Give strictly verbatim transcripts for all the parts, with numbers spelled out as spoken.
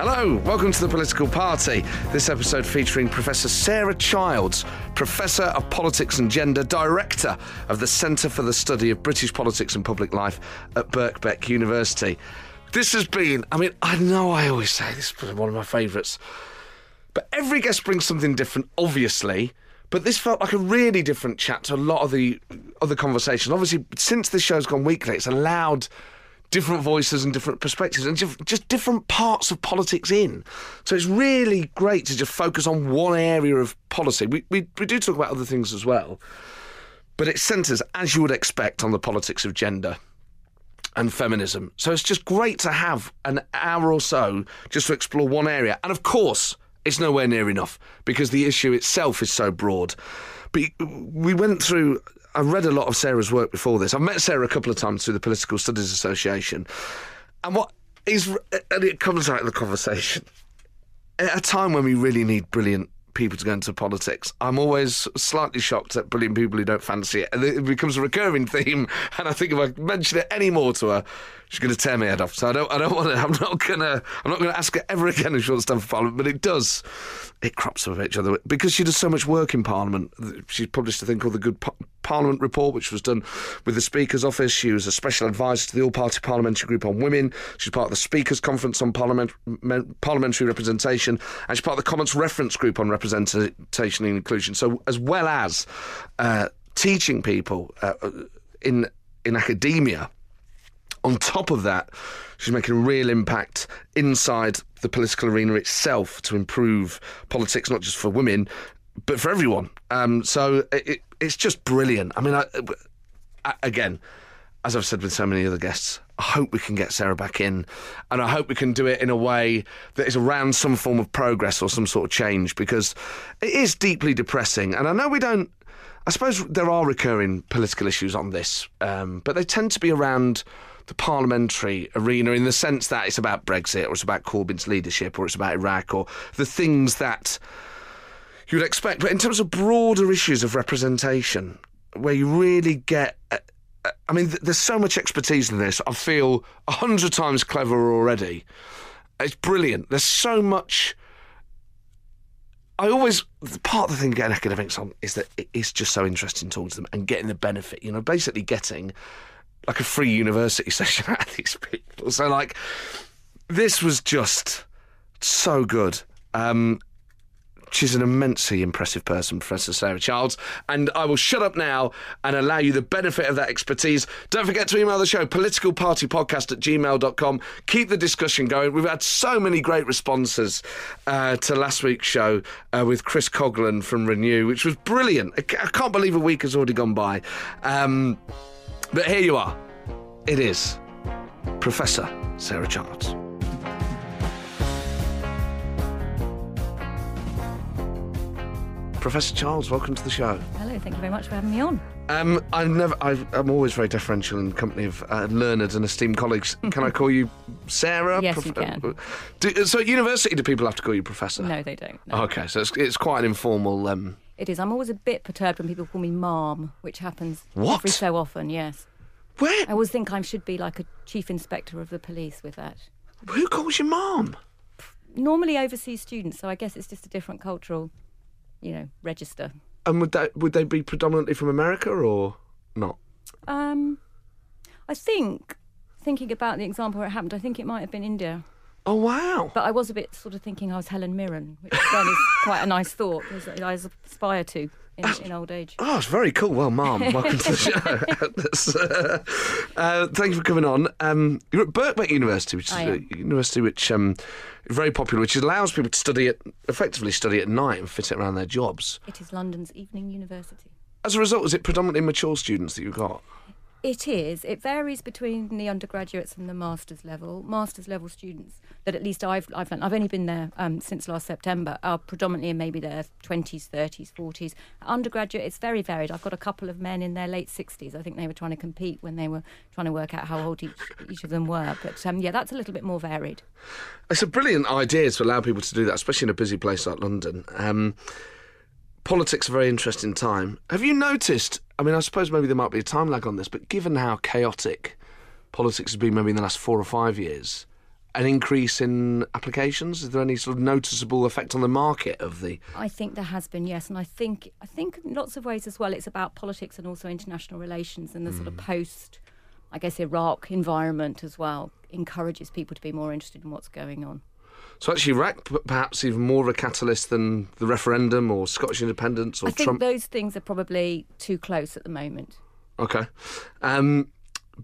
Hello, welcome to The Political Party. This episode featuring Professor Sarah Childs, Professor of Politics and Gender, Director of the Centre for the Study of British Politics and Public Life at Birkbeck University. This has been, I mean, I know I always say this is one of my favourites, but every guest brings something different, obviously, but this felt like a really different chat to a lot of the other conversations. Obviously, since this show's gone weekly, it's allowed different voices and different perspectives and just different parts of politics in. So it's really great to just focus on one area of policy. We we, we do talk about other things as well, but it centres, as you would expect, on the politics of gender and feminism. So it's just great to have an hour or so just to explore one area. And of course, it's nowhere near enough because the issue itself is so broad. But we went through... I read a lot of Sarah's work before this. I've met Sarah a couple of times through the Political Studies Association. And what is, and it comes out of the conversation, at a time when we really need brilliant people to go into politics, I'm always slightly shocked at brilliant people who don't fancy it. And it becomes a recurring theme. And I think if I mention it any more to her, she's going to tear my head off. So I don't, I don't want to, I'm not going to, I'm not going to ask her ever again if she wants to stand for Parliament, but it does. It crops up each other. Because she does so much work in Parliament, she's published a thing called the Good Par- Parliament Report, which was done with the Speaker's Office. She was a special advisor to the All Party Parliamentary Group on Women. She's part of the Speaker's Conference on Parliament- Parliamentary Representation, and she's part of the Commons Reference Group on Representation and Inclusion. So as well as uh, teaching people uh, in in academia, on top of that, she's making a real impact inside the political arena itself to improve politics, not just for women, but for everyone. Um, so it, it's just brilliant. I mean, I, I, again, as I've said with so many other guests, I hope we can get Sarah back in, and I hope we can do it in a way that is around some form of progress or some sort of change, because it is deeply depressing. And I know we don't... I suppose there are recurring political issues on this, um, but they tend to be around the parliamentary arena in the sense that it's about Brexit or it's about Corbyn's leadership or it's about Iraq or the things that you would expect. But in terms of broader issues of representation, where you really get... I mean, there's so much expertise in this. I feel a hundred times cleverer already. It's brilliant. There's so much... I always... Part of the thing getting academics on is that it is just so interesting talking to them and getting the benefit, you know, basically getting... like a free university session out of these people. So, like, this was just so good. Um, she's an immensely impressive person, Professor Sarah Childs, and I will shut up now and allow you the benefit of that expertise. Don't forget to email the show, politicalpartypodcast at gmail dot com. Keep the discussion going. We've had so many great responses uh, to last week's show uh, with Chris Coglan from Renew, which was brilliant. I can't believe a week has already gone by. Um... But here you are. It is Professor Sarah Childs. Professor Childs, welcome to the show. Hello, thank you very much for having me on. Um, I've never, I've, I'm always very deferential in the company of uh, learned and esteemed colleagues. Can I call you Sarah? Yes, Prof- you can. Do, so at university, do people have to call you Professor? No, they don't. No. OK, so it's, it's quite an informal... Um, It is. I'm always a bit perturbed when people call me Ma'am, which happens what? every so often, yes. Where? I always think I should be like a chief inspector of the police with that. Who calls you Ma'am? Normally overseas students, so I guess it's just a different cultural, you know, register. And would that would they be predominantly from America or not? Um, I think, thinking about the example where it happened, I think it might have been India. Oh, wow. But I was a bit sort of thinking I was Helen Mirren, which again is quite a nice thought, that I aspire to. in, oh, in old age. Oh, it's very cool. Well, Mum, welcome to the show. uh, uh, thank you for coming on. Um, you're at Birkbeck University, which is I a am. university which um, is very popular, which allows people to study at, effectively study at night and fit it around their jobs. It is London's evening university. As a result, is it predominantly mature students that you've got? It is. It varies between the undergraduates and the master's level. Master's level students that at least I've I've learned, I've only been there um, since last September, are predominantly in maybe their twenties, thirties, forties. Undergraduate, it's very varied. I've got a couple of men in their late sixties. I think they were trying to compete when they were trying to work out how old each, each of them were. But um, yeah, that's a little bit more varied. It's a brilliant idea to allow people to do that, especially in a busy place like London. Um, Politics are a very interesting time. Have you noticed, I mean, I suppose maybe there might be a time lag on this, but given how chaotic politics has been maybe in the last four or five years, an increase in applications? Is there any sort of noticeable effect on the market of the... I think there has been, yes. And I think, I think in lots of ways as well, it's about politics and also international relations and the mm. sort of post, I guess, Iraq environment as well, encourages people to be more interested in what's going on. So actually Iraq, perhaps even more of a catalyst than the referendum or Scottish independence or Trump? I think Trump. Those things are probably too close at the moment. OK. Um,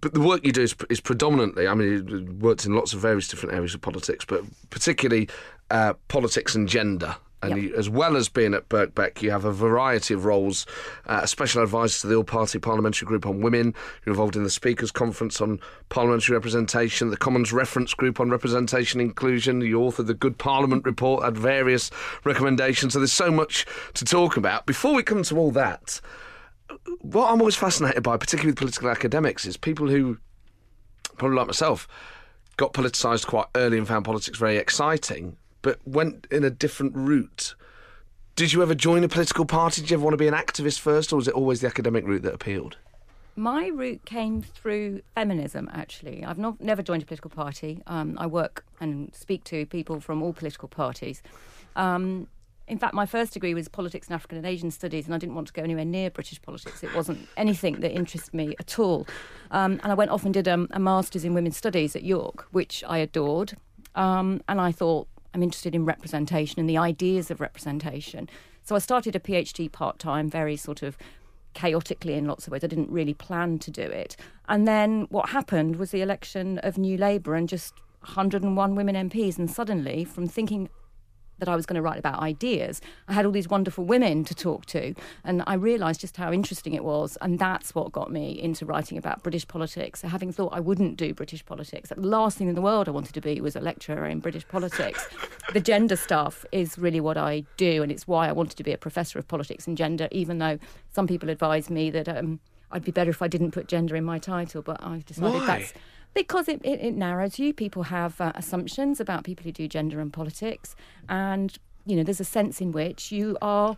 but the work you do is, is predominantly, I mean, you worked in lots of various different areas of politics, but particularly uh, politics and gender. And yep. you, as well as being at Birkbeck, you have a variety of roles, uh, a special advisor to the All Party Parliamentary Group on Women. You're involved in the Speaker's Conference on Parliamentary Representation, the Commons Reference Group on Representation and Inclusion. You authored the Good Parliament Report, had various recommendations. So there's so much to talk about. Before we come to all that, what I'm always fascinated by, particularly with political academics, is people who, probably like myself, got politicised quite early and found politics very exciting, but went in a different route. Did you ever join a political party? Did you ever want to be an activist first, or was it always the academic route that appealed? My route came through feminism, actually. I've not, never joined a political party. Um, I work and speak to people from all political parties. Um, in fact, my first degree was politics and African and Asian studies, and I didn't want to go anywhere near British politics. It wasn't anything that interested me at all. Um, and I went off and did um, a master's in women's studies at York, which I adored. Um, and I thought, I'm interested in representation and the ideas of representation. So I started a PhD part-time, very sort of chaotically in lots of ways. I didn't really plan to do it. And then what happened was the election of New Labour and just one hundred and one women M Ps. And suddenly, from thinking that I was going to write about ideas, I had all these wonderful women to talk to. And I realised just how interesting it was. And that's what got me into writing about British politics. So having thought I wouldn't do British politics, the last thing in the world I wanted to be was a lecturer in British politics. The gender stuff is really what I do. And it's why I wanted to be a professor of politics and gender, even though some people advised me that um, I'd be better if I didn't put gender in my title. But I decided why? that's... Because it, it, it narrows you. People have uh, assumptions about people who do gender and politics. And, you know, there's a sense in which you are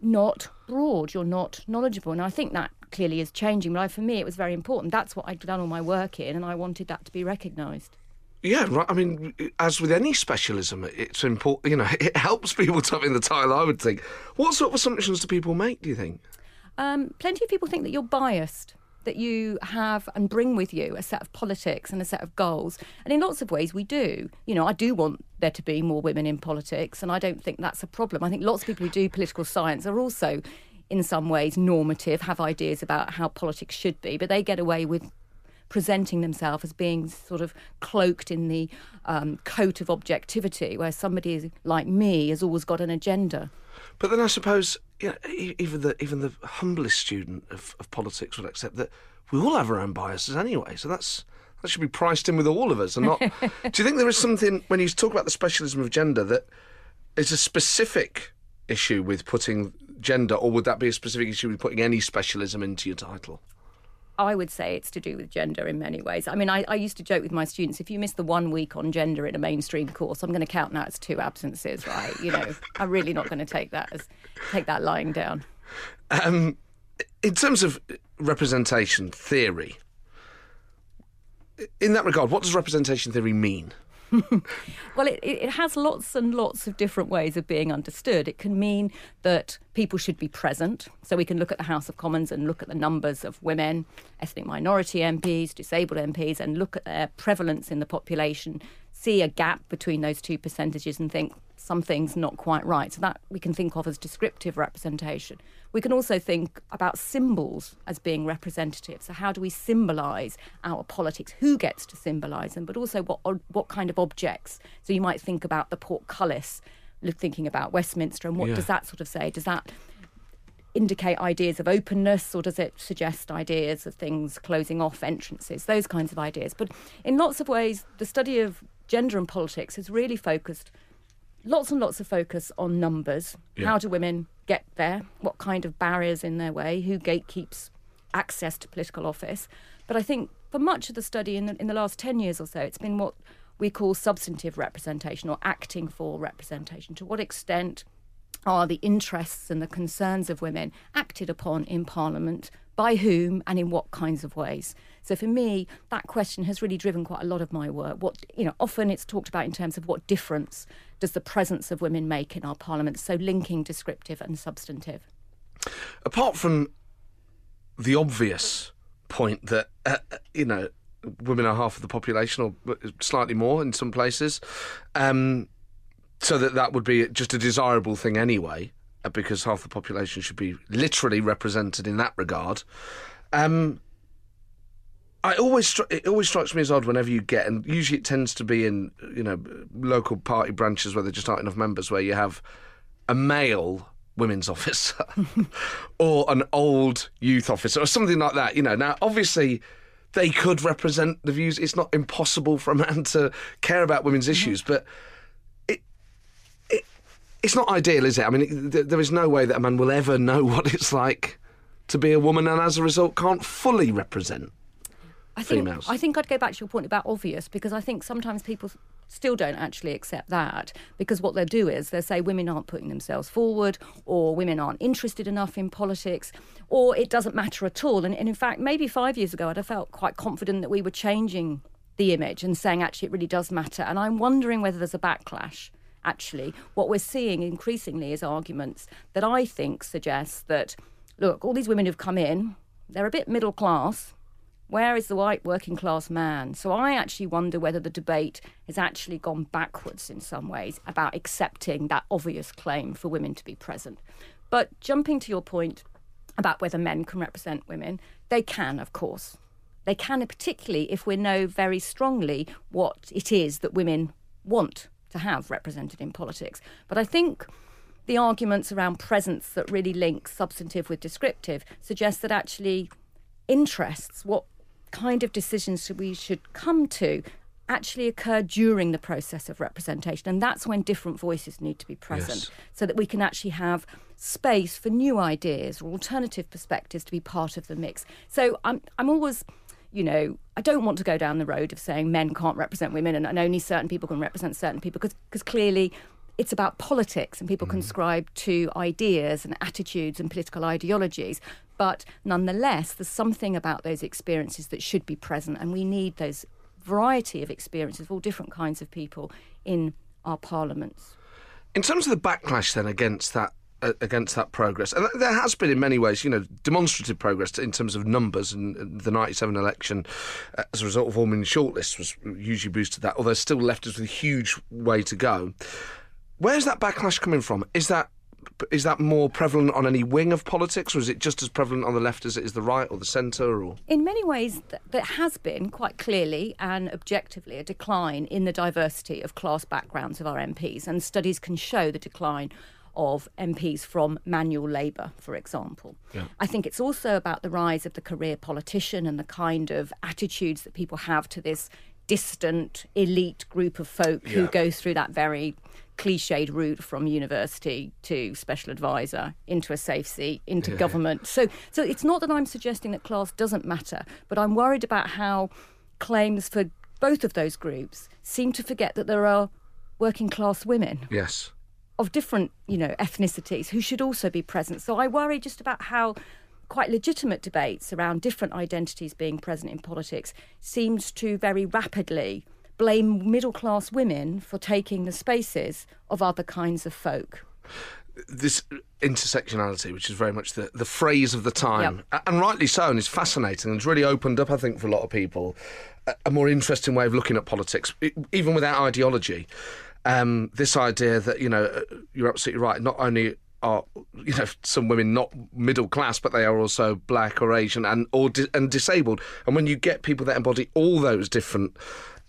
not broad, you're not knowledgeable. And I think that clearly is changing. But I, for me, it was very important. That's what I'd done all my work in, and I wanted that to be recognised. Yeah, right. I mean, as with any specialism, it's important, you know, it helps people to have in the title, I would think. What sort of assumptions do people make, do you think? Um, plenty of people think that you're biased, that you have and bring with you a set of politics and a set of goals. And in lots of ways we do. You know, I do want there to be more women in politics, and I don't think that's a problem. I think lots of people who do political science are also in some ways normative, have ideas about how politics should be, but they get away with presenting themselves as being sort of cloaked in the um, coat of objectivity, where somebody like me has always got an agenda. But then I suppose, you know, even the even the humblest student of, of politics would accept that we all have our own biases anyway. So that's that should be priced in with all of us. And not. Do you think there is something, when you talk about the specialism of gender, that is a specific issue with putting gender, or would that be a specific issue with putting any specialism into your title? I would say it's to do with gender in many ways. I mean, I, I used to joke with my students, if you miss the one week on gender in a mainstream course, I'm going to count that as two absences, right? You know, I'm really not going to take that as take that lying down. Um, in terms of representation theory, in that regard, what does representation theory mean? Well, it, it has lots and lots of different ways of being understood. It can mean that people should be present. So we can look at the House of Commons and look at the numbers of women, ethnic minority M Ps, disabled M Ps, and look at their prevalence in the population, see a gap between those two percentages and think something's not quite right. So that we can think of as descriptive representation. We can also think about symbols as being representative. So how do we symbolise our politics? Who gets to symbolise them? But also what what kind of objects? So you might think about the portcullis, thinking about Westminster, and what yeah. does that sort of say? Does that indicate ideas of openness, or does it suggest ideas of things closing off entrances? Those kinds of ideas. But in lots of ways, the study of gender and politics has really focused, lots and lots of focus on numbers. Yeah. How do women get there? What kind of barriers in their way? Who gatekeeps access to political office? But I think for much of the study in the, in the last ten years or so, it's been what we call substantive representation, or acting for representation. To what extent are the interests and the concerns of women acted upon in Parliament, by whom and in what kinds of ways? So for me, that question has really driven quite a lot of my work. What, you know, often it's talked about in terms of what difference does the presence of women make in our Parliament, so linking descriptive and substantive. Apart from the obvious point that, uh, you know, women are half of the population, or slightly more in some places, um, so that that would be just a desirable thing anyway, because half the population should be literally represented in that regard. Um, I always it always strikes me as odd whenever you get, and usually it tends to be in, you know, local party branches where there just aren't enough members, where you have a male women's officer or an old youth officer or something like that. You know, now obviously they could represent the views. It's not impossible for a man to care about women's issues, but it's not ideal, is it? I mean, it, there is no way that a man will ever know what it's like to be a woman, and as a result can't fully represent I think, females. I think I'd go back to your point about obvious, because I think sometimes people still don't actually accept that, because what they'll do is they'll say women aren't putting themselves forward, or women aren't interested enough in politics, or it doesn't matter at all. And, and in fact, maybe five years ago I'd have felt quite confident that we were changing the image and saying actually it really does matter. And I'm wondering whether there's a backlash. Actually, what we're seeing increasingly is arguments that I think suggest that, look, all these women who've come in, they're a bit middle class. Where is the white working class man? So I actually wonder whether the debate has actually gone backwards in some ways about accepting that obvious claim for women to be present. But jumping to your point about whether men can represent women, they can, of course. They can, particularly if we know very strongly what it is that women want to have represented in politics. But I think the arguments around presence that really link substantive with descriptive suggest that actually interests, what kind of decisions we should come to, actually occur during the process of representation. And that's when different voices need to be present, yes, so that we can actually have space for new ideas or alternative perspectives to be part of the mix. So I'm, I'm always... you know, I don't want to go down the road of saying men can't represent women and, and only certain people can represent certain people, because clearly it's about politics and people mm. conscribe to ideas and attitudes and political ideologies. But nonetheless, there's something about those experiences that should be present, and we need those variety of experiences of all different kinds of people in our parliaments. In terms of the backlash then against that, against that progress, and there has been in many ways, you know, demonstrative progress in terms of numbers, and the ninety-seven election uh, as a result of all women shortlists was hugely boosted that, although still left us with a huge way to go. Where's that backlash coming from? Is that is that more prevalent on any wing of politics, or is it just as prevalent on the left as it is the right or the centre? Or in many ways th- there has been quite clearly and objectively a decline in the diversity of class backgrounds of our M Ps, and studies can show the decline of M Ps from manual labour, for example. Yeah. I think it's also about the rise of the career politician and the kind of attitudes that people have to this distant, elite group of folk, yeah, who go through that very cliched route from university to special advisor, into a safe seat, into yeah. government. So, so it's not that I'm suggesting that class doesn't matter, but I'm worried about how claims for both of those groups seem to forget that there are working class women. Yes. Of different, you know, ethnicities who should also be present. So I worry just about how quite legitimate debates around different identities being present in politics seems to very rapidly blame middle-class women for taking the spaces of other kinds of folk. This intersectionality, which is very much the, the phrase of the time, yep, and rightly so, and it's fascinating, and it's really opened up, I think, for a lot of people, a, a more interesting way of looking at politics, even without ideology. um, this idea that, you know, you're absolutely right, not only are, you know, some women not middle class, but they are also black or Asian and or di- and disabled. And when you get people that embody all those different,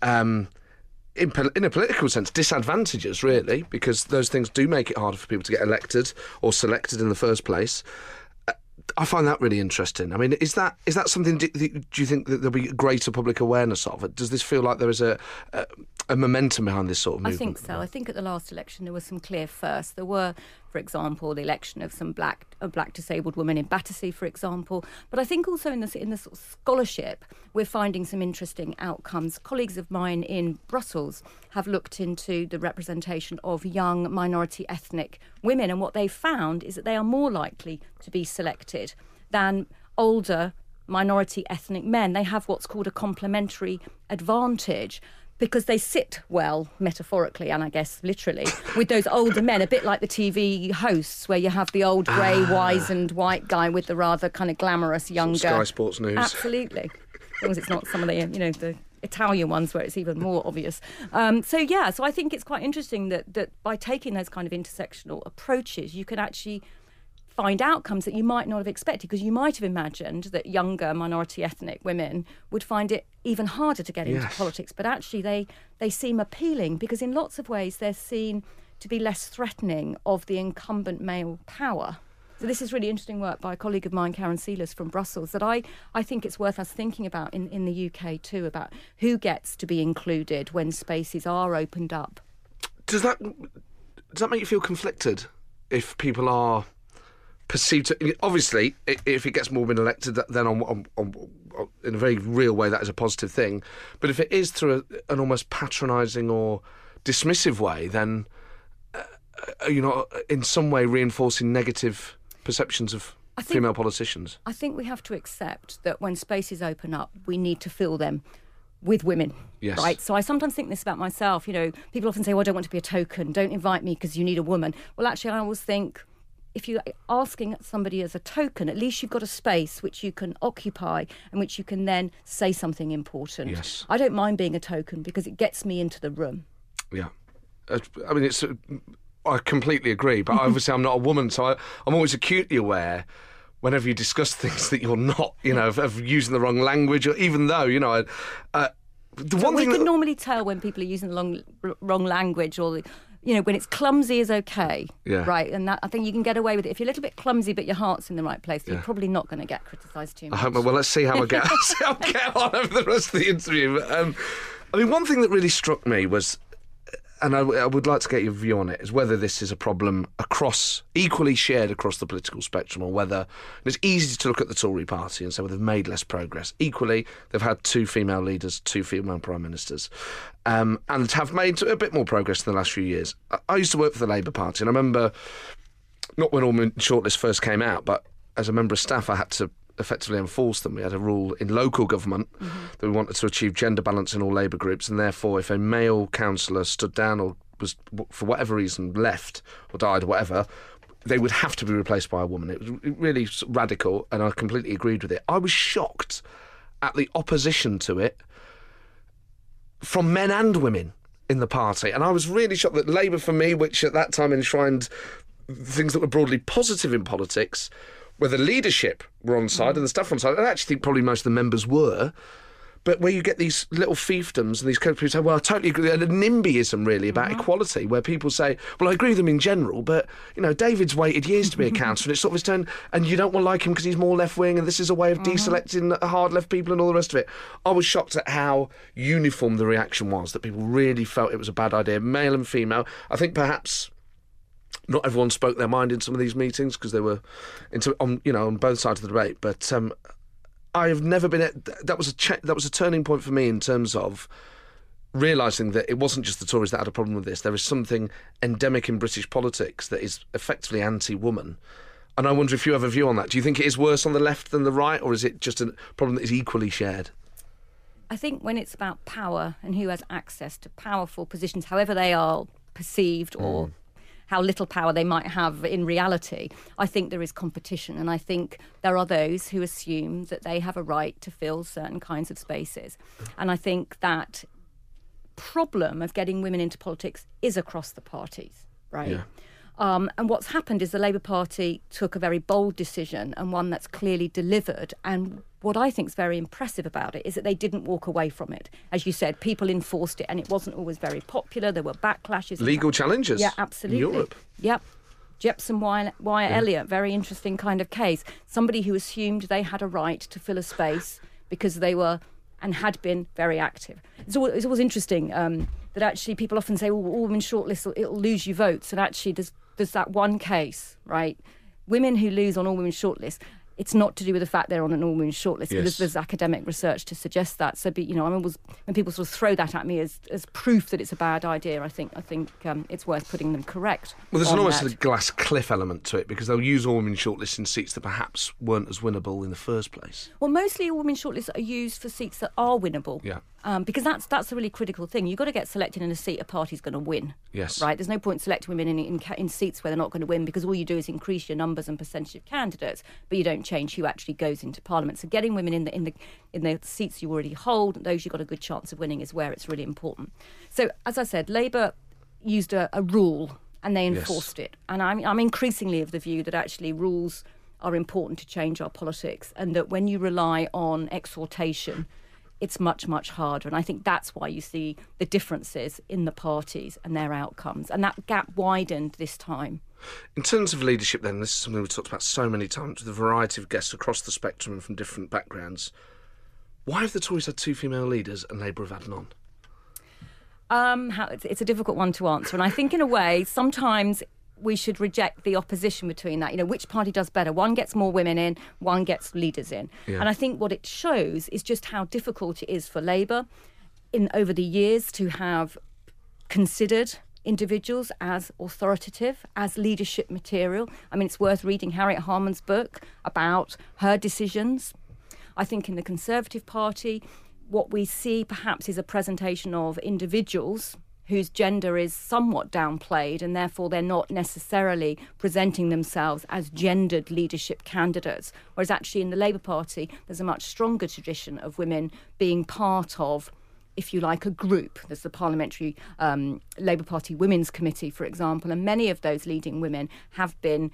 um, in, in a political sense, disadvantages, really, because those things do make it harder for people to get elected or selected in the first place. I find that really interesting. I mean, is that is that something, do, do you think that there'll be greater public awareness of it? Does this feel like there is a, a, a momentum behind this sort of movement? I think so. I think at the last election there were some clear firsts. There were, for example, the election of some black a black disabled woman in Battersea, for example. But I think also in the, in the sort of scholarship, we're finding some interesting outcomes. Colleagues of mine in Brussels have looked into the representation of young minority ethnic women, and what they found is that they are more likely to be selected than older minority ethnic men. They have what's called a complementary advantage, because they sit well, metaphorically and I guess literally, with those older men, a bit like the T V hosts where you have the old grey, ah. wizened white guy with the rather kind of glamorous younger... Sky Sports News. Absolutely. As long as it's not some of the, you know, the Italian ones where it's even more obvious. Um, so, yeah, so I think it's quite interesting that that by taking those kind of intersectional approaches, you can actually find outcomes that you might not have expected, because you might have imagined that younger minority ethnic women would find it even harder to get yes. into politics, but actually they they seem appealing because in lots of ways they're seen to be less threatening of the incumbent male power. So this is really interesting work by a colleague of mine, Karen Sealers from Brussels, that I, I think it's worth us thinking about in, in the U K too, about who gets to be included when spaces are opened up. Does that does that make you feel conflicted if people are perceived to, obviously, if it gets more women elected, then on, on, on, on, in a very real way, that is a positive thing. But if it is through a, an almost patronising or dismissive way, then uh, you know, in some way reinforcing negative perceptions of I think, female politicians. I think we have to accept that when spaces open up, we need to fill them with women, yes. right? So I sometimes think this about myself. You know, people often say, "Well, I don't want to be a token. Don't invite me because you need a woman." Well, actually, I always think, if you're asking somebody as a token, at least you've got a space which you can occupy and which you can then say something important. Yes. I don't mind being a token because it gets me into the room. Yeah. I mean, it's. I completely agree, but obviously I'm not a woman, so I, I'm always acutely aware whenever you discuss things that you're not, you know, of, of using the wrong language, or even though, you know... I, uh, the one we thing can that... normally tell when people are using the long, wrong language or... the, you know, when it's clumsy is okay, yeah. right? And that, I think you can get away with it. If you're a little bit clumsy but your heart's in the right place, yeah. you're probably not going to get criticised too much. I hope, well, let's see how I get, see how I get on over the rest of the interview. Um, I mean, one thing that really struck me was, and I, I would like to get your view on it, is whether this is a problem across, equally shared across the political spectrum, or whether, it's easy to look at the Tory party and say, well, they've made less progress. Equally, they've had two female leaders, two female prime ministers, um, and have made a bit more progress in the last few years. I, I used to work for the Labour Party, and I remember, not when all my shortlists first came out, but as a member of staff, I had to effectively enforce them. We had a rule in local government mm-hmm. that we wanted to achieve gender balance in all Labour groups, and therefore if a male councillor stood down or was, for whatever reason, left or died or whatever, they would have to be replaced by a woman. It was really radical, and I completely agreed with it. I was shocked at the opposition to it from men and women in the party, and I was really shocked that Labour, for me, which at that time enshrined things that were broadly positive in politics, where the leadership were on side and the staff were on side, and I actually think probably most of the members were, but where you get these little fiefdoms and these people who say, well, I totally agree, and a NIMBYism, really, about mm-hmm. equality, where people say, well, I agree with them in general, but, you know, David's waited years to be a councillor, and it's sort of his turn, and you don't want to like him because he's more left-wing, and this is a way of mm-hmm. deselecting hard left people and all the rest of it. I was shocked at how uniform the reaction was, that people really felt it was a bad idea, male and female. I think perhaps... not everyone spoke their mind in some of these meetings because they were, into, on you know, on both sides of the debate. But um, I have never been. At, that was a che- that was a turning point for me in terms of realising that it wasn't just the Tories that had a problem with this. There is something endemic in British politics that is effectively anti-woman, and I wonder if you have a view on that. Do you think it is worse on the left than the right, or is it just a problem that is equally shared? I think when it's about power and who has access to powerful positions, however they are perceived or. Mm. how little power they might have in reality, I think there is competition. And I think there are those who assume that they have a right to fill certain kinds of spaces. And I think that problem of getting women into politics is across the parties, right? Yeah. Um, and what's happened is the Labour Party took a very bold decision and one that's clearly delivered. And what I think is very impressive about it is that they didn't walk away from it. As you said, people enforced it and it wasn't always very popular. There were backlashes. Legal challenges. Yeah, absolutely. In Europe. Yep. Jepson Wire, Wire yeah. Elliott, very interesting kind of case. Somebody who assumed they had a right to fill a space because they were and had been very active. It's always, it's always interesting um, that actually people often say, well, all women shortlists, it'll lose you votes. And actually there's there's that one case, right? Women who lose on all women shortlists, it's not to do with the fact they're on an all women shortlist. Yes. There's, there's academic research to suggest that. So, but, you know, I always, when people sort of throw that at me as, as proof that it's a bad idea, I think I think um, it's worth putting them correct. Well, there's an almost a glass cliff element to it because they'll use all women shortlists in seats that perhaps weren't as winnable in the first place. Well, mostly all women shortlists are used for seats that are winnable. Yeah. Um, because that's that's a really critical thing. You've got to get selected in a seat a party's going to win. Yes. Right? There's no point selecting women in, in in seats where they're not going to win because all you do is increase your numbers and percentage of candidates, but you don't change who actually goes into Parliament. So getting women in the in the, in the seats you already hold, those you've got a good chance of winning, is where it's really important. So, as I said, Labour used a, a rule and they enforced yes. it. And I'm, I'm increasingly of the view that actually rules are important to change our politics and that when you rely on exhortation, it's much, much harder. And I think that's why you see the differences in the parties and their outcomes. And that gap widened this time. In terms of leadership, then, this is something we've talked about so many times, with a variety of guests across the spectrum and from different backgrounds. Why have the Tories had two female leaders and Labour have had none? Um, how, it's, it's a difficult one to answer. And I think, in a way, sometimes we should reject the opposition between that. You know, which party does better? One gets more women in, one gets leaders in. Yeah. And I think what it shows is just how difficult it is for Labour in over the years to have considered individuals as authoritative, as leadership material. I mean, it's worth reading Harriet Harman's book about her decisions. I think in the Conservative Party, what we see perhaps is a presentation of individuals whose gender is somewhat downplayed and therefore they're not necessarily presenting themselves as gendered leadership candidates. Whereas actually in the Labour Party, there's a much stronger tradition of women being part of, if you like, a group. There's the Parliamentary um, Labour Party Women's Committee, for example, and many of those leading women have been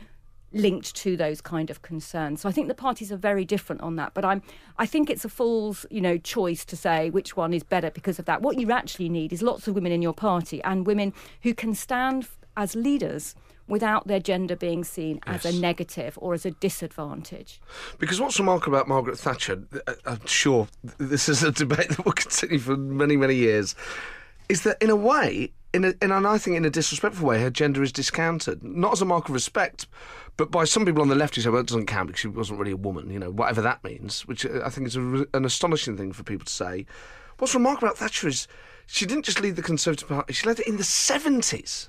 linked to those kind of concerns. So I think the parties are very different on that. But I'm, I think it's a fool's, you know, choice to say which one is better because of that. What you actually need is lots of women in your party and women who can stand as leaders without their gender being seen yes. as a negative or as a disadvantage. Because what's remarkable about Margaret Thatcher, I'm sure this is a debate that will continue for many, many years, is that in a way, in a, in and I think in a disrespectful way, her gender is discounted. Not as a mark of respect, but by some people on the left who say, well, it doesn't count because she wasn't really a woman, you know, whatever that means, which I think is a, an astonishing thing for people to say. What's remarkable about Thatcher is she didn't just lead the Conservative Party, she led it in the seventies.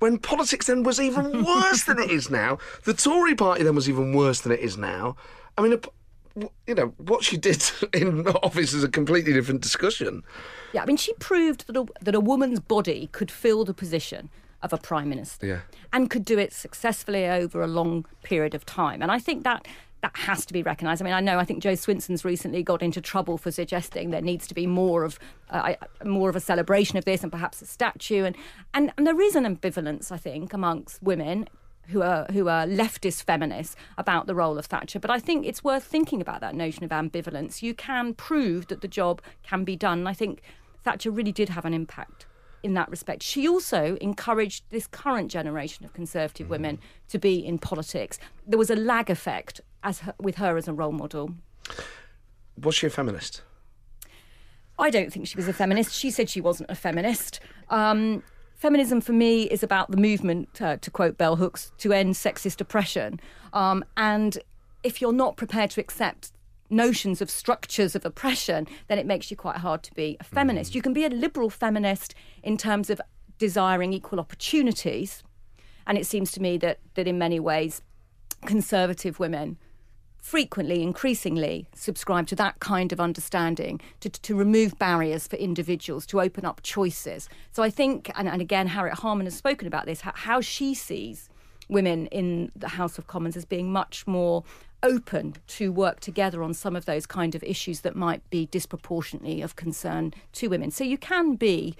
When politics then was even worse than it is now. The Tory party then was even worse than it is now. I mean, you know, what she did in office is a completely different discussion. Yeah, I mean, she proved that a, that a woman's body could fill the position of a prime minister yeah. and could do it successfully over a long period of time. And I think that that has to be recognised. I mean, I know, I think Jo Swinson's recently got into trouble for suggesting there needs to be more of uh, more of a celebration of this and perhaps a statue. And, and, and there is an ambivalence, I think, amongst women who are who are leftist feminists about the role of Thatcher. But I think it's worth thinking about that notion of ambivalence. You can prove that the job can be done. And I think Thatcher really did have an impact in that respect. She also encouraged this current generation of Conservative mm. women to be in politics. There was a lag effect as her, with her as a role model. Was she a feminist? I don't think she was a feminist. She said she wasn't a feminist. Um, feminism for me is about the movement, uh, to quote bell hooks, to end sexist oppression. Um, and if you're not prepared to accept notions of structures of oppression, then it makes you quite hard to be a feminist. Mm. You can be a liberal feminist in terms of desiring equal opportunities. And it seems to me that that in many ways, Conservative women frequently, increasingly subscribe to that kind of understanding, to, to remove barriers for individuals, to open up choices. So I think, and, and again, Harriet Harman has spoken about this, how, how she sees women in the House of Commons as being much more open to work together on some of those kind of issues that might be disproportionately of concern to women. So you can be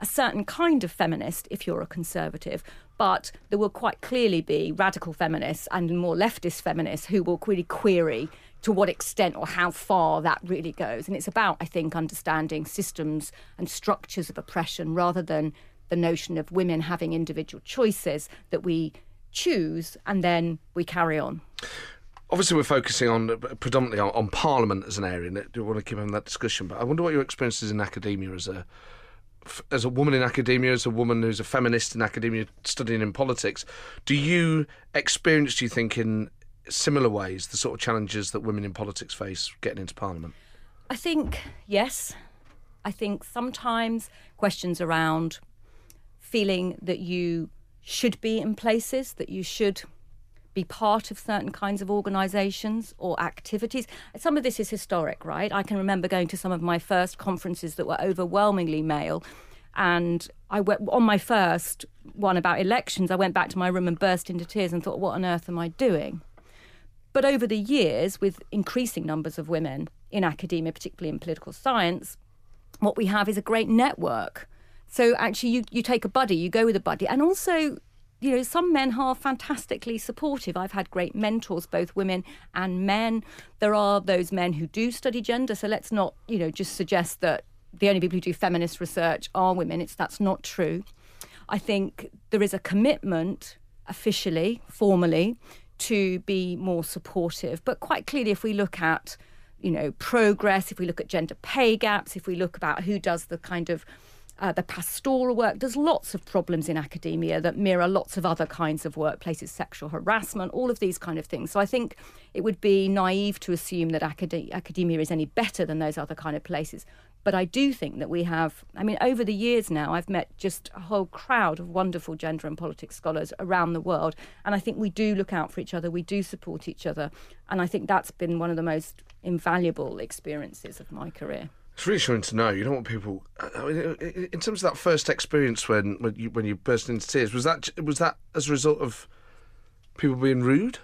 a certain kind of feminist if you're a conservative, but there will quite clearly be radical feminists and more leftist feminists who will really query to what extent or how far that really goes. And it's about, I think, understanding systems and structures of oppression rather than the notion of women having individual choices that we choose and then we carry on. Obviously, we're focusing on uh, predominantly on, on Parliament as an area, and I do want to keep on that discussion, but I wonder what your experience is in academia as a as a woman in academia, as a woman who's a feminist in academia studying in politics. Do you experience, do you think, in similar ways, the sort of challenges that women in politics face getting into Parliament? I think, yes. I think sometimes questions around feeling that you should be in places, that you should be part of certain kinds of organisations or activities. Some of this is historic, right? I can remember going to some of my first conferences that were overwhelmingly male, and I went, on my first one about elections, I went back to my room and burst into tears and thought, what on earth am I doing? But over the years, with increasing numbers of women in academia, particularly in political science, what we have is a great network. So actually you, you take a buddy, you go with a buddy, and also, you know, some men are fantastically supportive. I've had great mentors, both women and men. There are those men who do study gender, so let's not, you know, just suggest that the only people who do feminist research are women. It's that's not true. I think there is a commitment, officially, formally, to be more supportive. But quite clearly, if we look at, you know, progress, if we look at gender pay gaps, if we look about who does the kind of Uh, the pastoral work, there's lots of problems in academia that mirror lots of other kinds of workplaces, sexual harassment, all of these kind of things. So I think it would be naive to assume that acad- academia is any better than those other kind of places. But I do think that we have, I mean, over the years now, I've met just a whole crowd of wonderful gender and politics scholars around the world. And I think we do look out for each other. We do support each other. And I think that's been one of the most invaluable experiences of my career. It's reassuring to know. You don't want people. I mean, in terms of that first experience when when you, when you burst into tears, was that was that as a result of people being rude?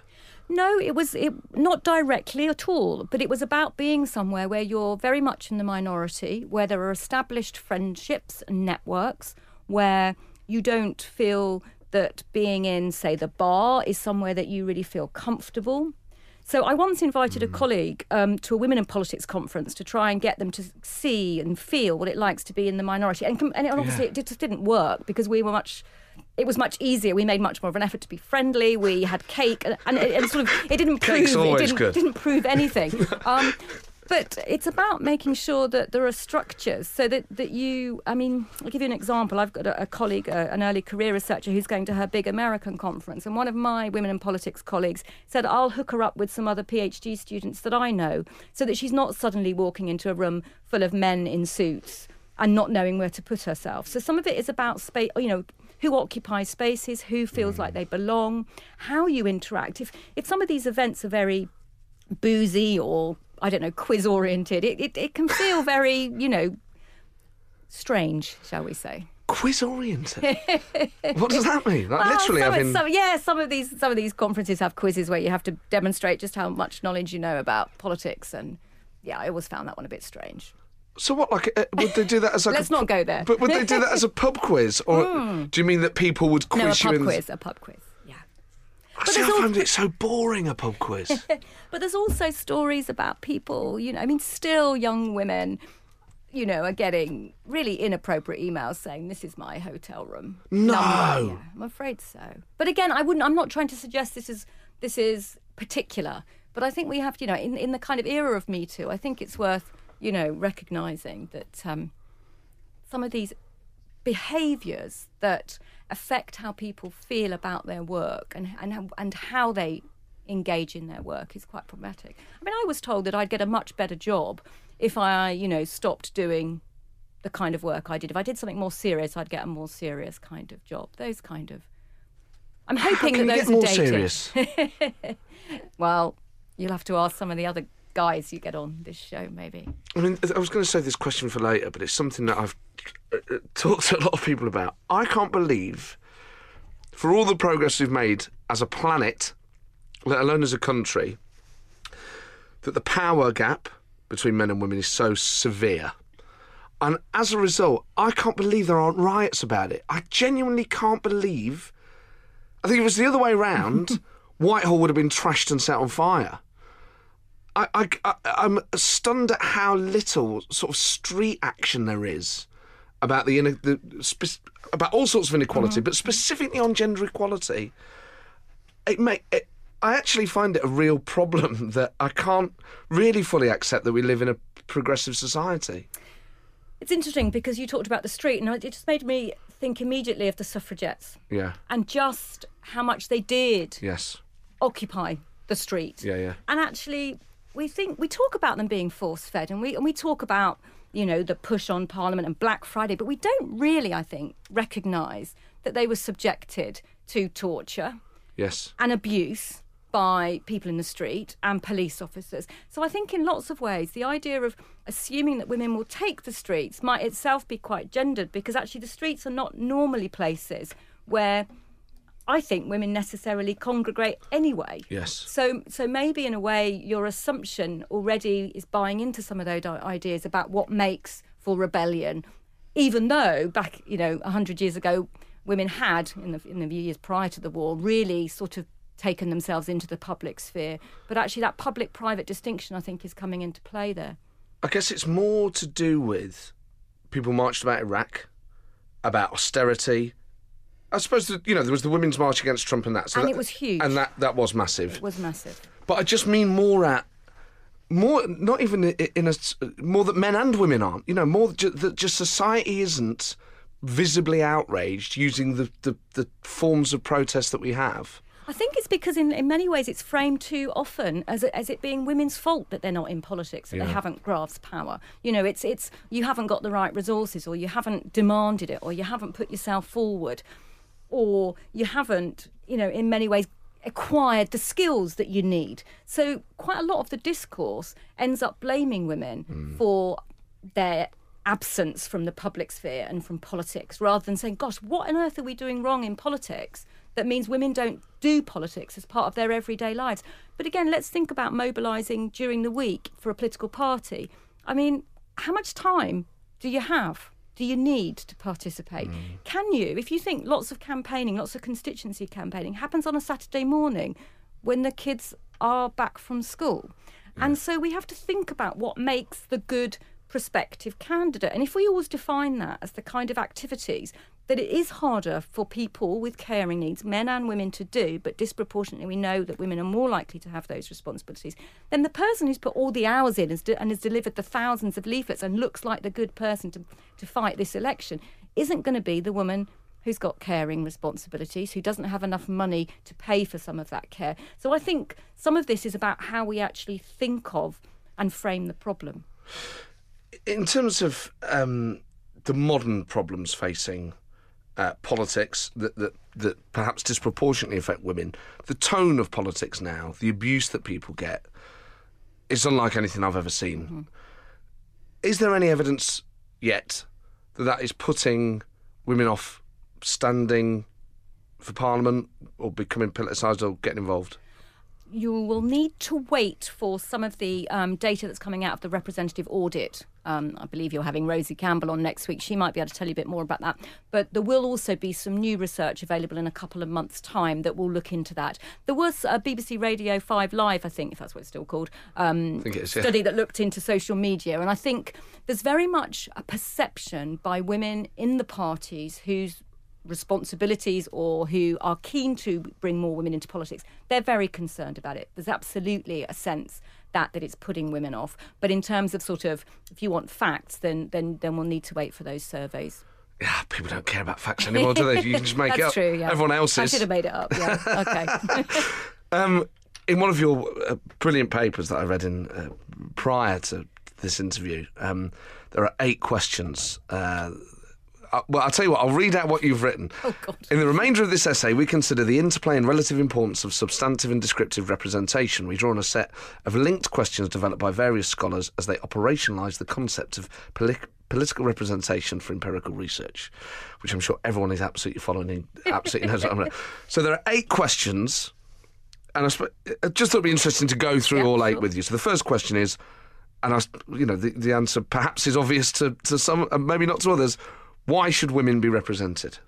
No, it was it, not directly at all. But it was about being somewhere where you're very much in the minority, where there are established friendships and networks, where you don't feel that being in, say, the bar is somewhere that you really feel comfortable. So I once invited a colleague um, to a Women in Politics conference to try and get them to see and feel what it likes to be in the minority. And, and it obviously yeah. it just didn't work because we were much... It was much easier. We made much more of an effort to be friendly. We had cake and, and, it, and sort of... It didn't prove, it didn't, didn't prove anything. Um, but it's about making sure that there are structures so that, that you... I mean, I'll give you an example. I've got a, a colleague, a, an early career researcher who's going to her big American conference, and one of my Women in Politics colleagues said, I'll hook her up with some other PhD students that I know so that she's not suddenly walking into a room full of men in suits and not knowing where to put herself. So some of it is about space, you know, who occupies spaces, who feels mm. like they belong, how you interact. If, if some of these events are very boozy or... I don't know, quiz-oriented. It, it it can feel very, you know, strange, shall we say? Quiz-oriented. What does that mean? Like, well, literally, some, I mean, some, yeah, some of these some of these conferences have quizzes where you have to demonstrate just how much knowledge you know about politics, and yeah, I always found that one a bit strange. So what, like, uh, would they do that as like... Let's a, not go there. But would they do that as a pub quiz, or mm. do you mean that people would quiz no, a pub you in quiz, th- a pub quiz. I, but see, I found it so boring, a pub quiz. But there's also stories about people, you know, I mean, still young women, you know, are getting really inappropriate emails saying, this is my hotel room. No. Number. Yeah, I'm afraid so. But again, I wouldn't, I'm not trying to suggest this is this is particular, but I think we have to, you know, in, in the kind of era of Me Too, I think it's worth, you know, recognising that um, some of these behaviours that affect how people feel about their work and, and and how they engage in their work is quite problematic. I mean, I was told that I'd get a much better job if I, you know, stopped doing the kind of work I did. If I did something more serious, I'd get a more serious kind of job. Those kind of... I'm hoping that those are dated. How can you get more serious? Well, you'll have to ask some of the other guys you get on this show, maybe. I mean, I was going to save this question for later, but it's something that I've talked to a lot of people about. I can't believe, for all the progress we've made as a planet, let alone as a country, that the power gap between men and women is so severe. And as a result, I can't believe there aren't riots about it. I genuinely can't believe... I think if it was the other way around, Whitehall would have been trashed and set on fire. I, I, I, I'm stunned at how little sort of street action there is about the, the spe- about all sorts of inequality, mm-hmm. but specifically on gender equality. It may, it, I actually find it a real problem that I can't really fully accept that we live in a progressive society. It's interesting because you talked about the street, and it just made me think immediately of the suffragettes. Yeah. And just how much they did yes. occupy the street. Yeah, yeah. And actually, we think we talk about them being force-fed, and we and we talk about, you know, the push on Parliament and Black Friday, but we don't really, I think, recognise that they were subjected to torture yes. and abuse by people in the street and police officers. So I think in lots of ways, the idea of assuming that women will take the streets might itself be quite gendered, because actually the streets are not normally places where I think women necessarily congregate anyway. Yes. So so maybe in a way your assumption already is buying into some of those ideas about what makes for rebellion, even though back, you know, one hundred years ago, women had, in the, in the years prior to the war, really sort of taken themselves into the public sphere. But actually that public-private distinction, I think, is coming into play there. I guess it's more to do with people marched about Iraq, about austerity. I suppose, that, you know, there was the Women's March against Trump and that. So and that, it was huge. And that, that was massive. It was massive. But I just mean more at... more, not even in a... more that men and women aren't. You know, more that just society isn't visibly outraged using the, the, the forms of protest that we have. I think it's because in, in many ways it's framed too often as as it being women's fault that they're not in politics, that yeah. they haven't grasped power. You know, it's it's you haven't got the right resources, or you haven't demanded it, or you haven't put yourself forward, or you haven't, you know, in many ways acquired the skills that you need. So quite a lot of the discourse ends up blaming women mm. for their absence from the public sphere and from politics, rather than saying, gosh, what on earth are we doing wrong in politics that means women don't do politics as part of their everyday lives? But again, let's think about mobilising during the week for a political party. I mean, how much time do you have? Do you need to participate? Mm. Can you, if you think lots of campaigning, lots of constituency campaigning happens on a Saturday morning when the kids are back from school. Mm. And so we have to think about what makes the good prospective candidate. And if we always define that as the kind of activities that it is harder for people with caring needs, men and women, to do, but disproportionately we know that women are more likely to have those responsibilities, then the person who's put all the hours in and has delivered the thousands of leaflets and looks like the good person to, to fight this election isn't going to be the woman who's got caring responsibilities, who doesn't have enough money to pay for some of that care. So I think some of this is about how we actually think of and frame the problem. In terms of um, the modern problems facing uh, politics that, that that perhaps disproportionately affect women, the tone of politics now, the abuse that people get, is unlike anything I've ever seen. Mm-hmm. Is there any evidence yet that that is putting women off standing for Parliament or becoming politicised or getting involved? You will need to wait for some of the um, data that's coming out of the representative audit. Um, I believe you're having Rosie Campbell on next week. She might be able to tell you a bit more about that. But there will also be some new research available in a couple of months' time that will look into that. There was a B B C Radio five Live, I think, if that's what it's still called, um, I think it is, yeah. study that looked into social media. And I think there's very much a perception by women in the parties whose responsibilities or who are keen to bring more women into politics, they're very concerned about it. There's absolutely a sense that that it's putting women off. But in terms of sort of, if you want facts, then then then we'll need to wait for those surveys. Yeah, people don't care about facts anymore, do they? You can just make it up. That's true, yeah. Everyone else is. I should have made it up, yeah. Okay. um, in one of your uh, brilliant papers that I read in uh, prior to this interview, um, there are eight questions uh Well, I'll tell you what, I'll read out what you've written. Oh, God. In the remainder of this essay, we consider the interplay and relative importance of substantive and descriptive representation. We draw on a set of linked questions developed by various scholars as they operationalise the concept of poli- political representation for empirical research, which I'm sure everyone is absolutely following, absolutely knows what I'm doing. So there are eight questions And I sp- just thought it'd be interesting to go through yeah, all eight sure. with you. So the first question is, and I, you know, the, the answer perhaps is obvious to, to some, and maybe not to others. Why should women be represented?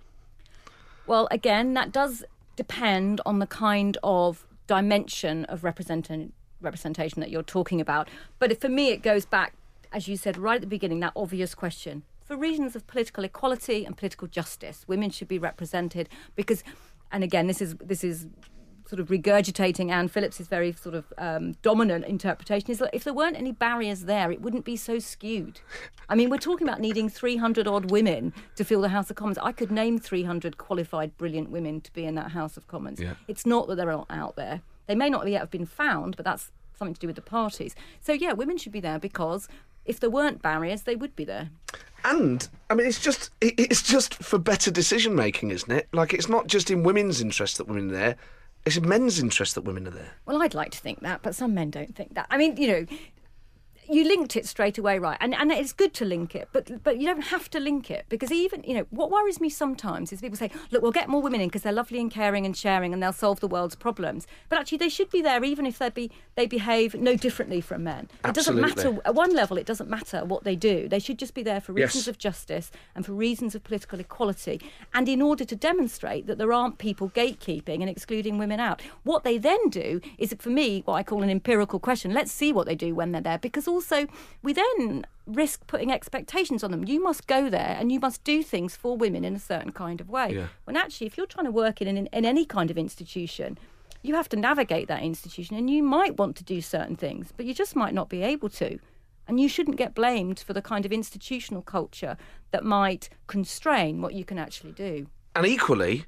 Well, again, that does depend on the kind of dimension of representation representation that you're talking about. But for me, it goes back, as you said right at the beginning, that obvious question. For reasons of political equality and political justice, women should be represented because, and again, this is this is sort of regurgitating Anne Phillips's very sort of um, dominant interpretation, is that if there weren't any barriers there, it wouldn't be so skewed. I mean, we're talking about needing three hundred odd women to fill the House of Commons. I could name three hundred qualified, brilliant women to be in that House of Commons. Yeah. It's not that they're not out there. They may not yet have been found, but that's something to do with the parties. So, yeah, women should be there because if there weren't barriers, they would be there. And, I mean, it's just it's just for better decision-making, isn't it? Like, it's not just in women's interest that women are there. It's in men's interest that women are there. Well, I'd like to think that, but some men don't think that. I mean, you know, you linked it straight away, right? And and it's good to link it, but but you don't have to link it because even, you know, what worries me sometimes is people say, look, we'll get more women in because they're lovely and caring and sharing and they'll solve the world's problems. But actually they should be there even if they be they behave no differently from men. Absolutely. It doesn't matter. At one level, it doesn't matter what they do. They should just be there for reasons yes. of justice and for reasons of political equality and in order to demonstrate that there aren't people gatekeeping and excluding women out. What they then do is, for me, what I call an empirical question. Let's see what they do when they're there because all Also, we then risk putting expectations on them. You must go there and you must do things for women in a certain kind of way. Yeah. When actually, if you're trying to work in, in in any kind of institution, you have to navigate that institution and you might want to do certain things, but you just might not be able to. And you shouldn't get blamed for the kind of institutional culture that might constrain what you can actually do. And equally,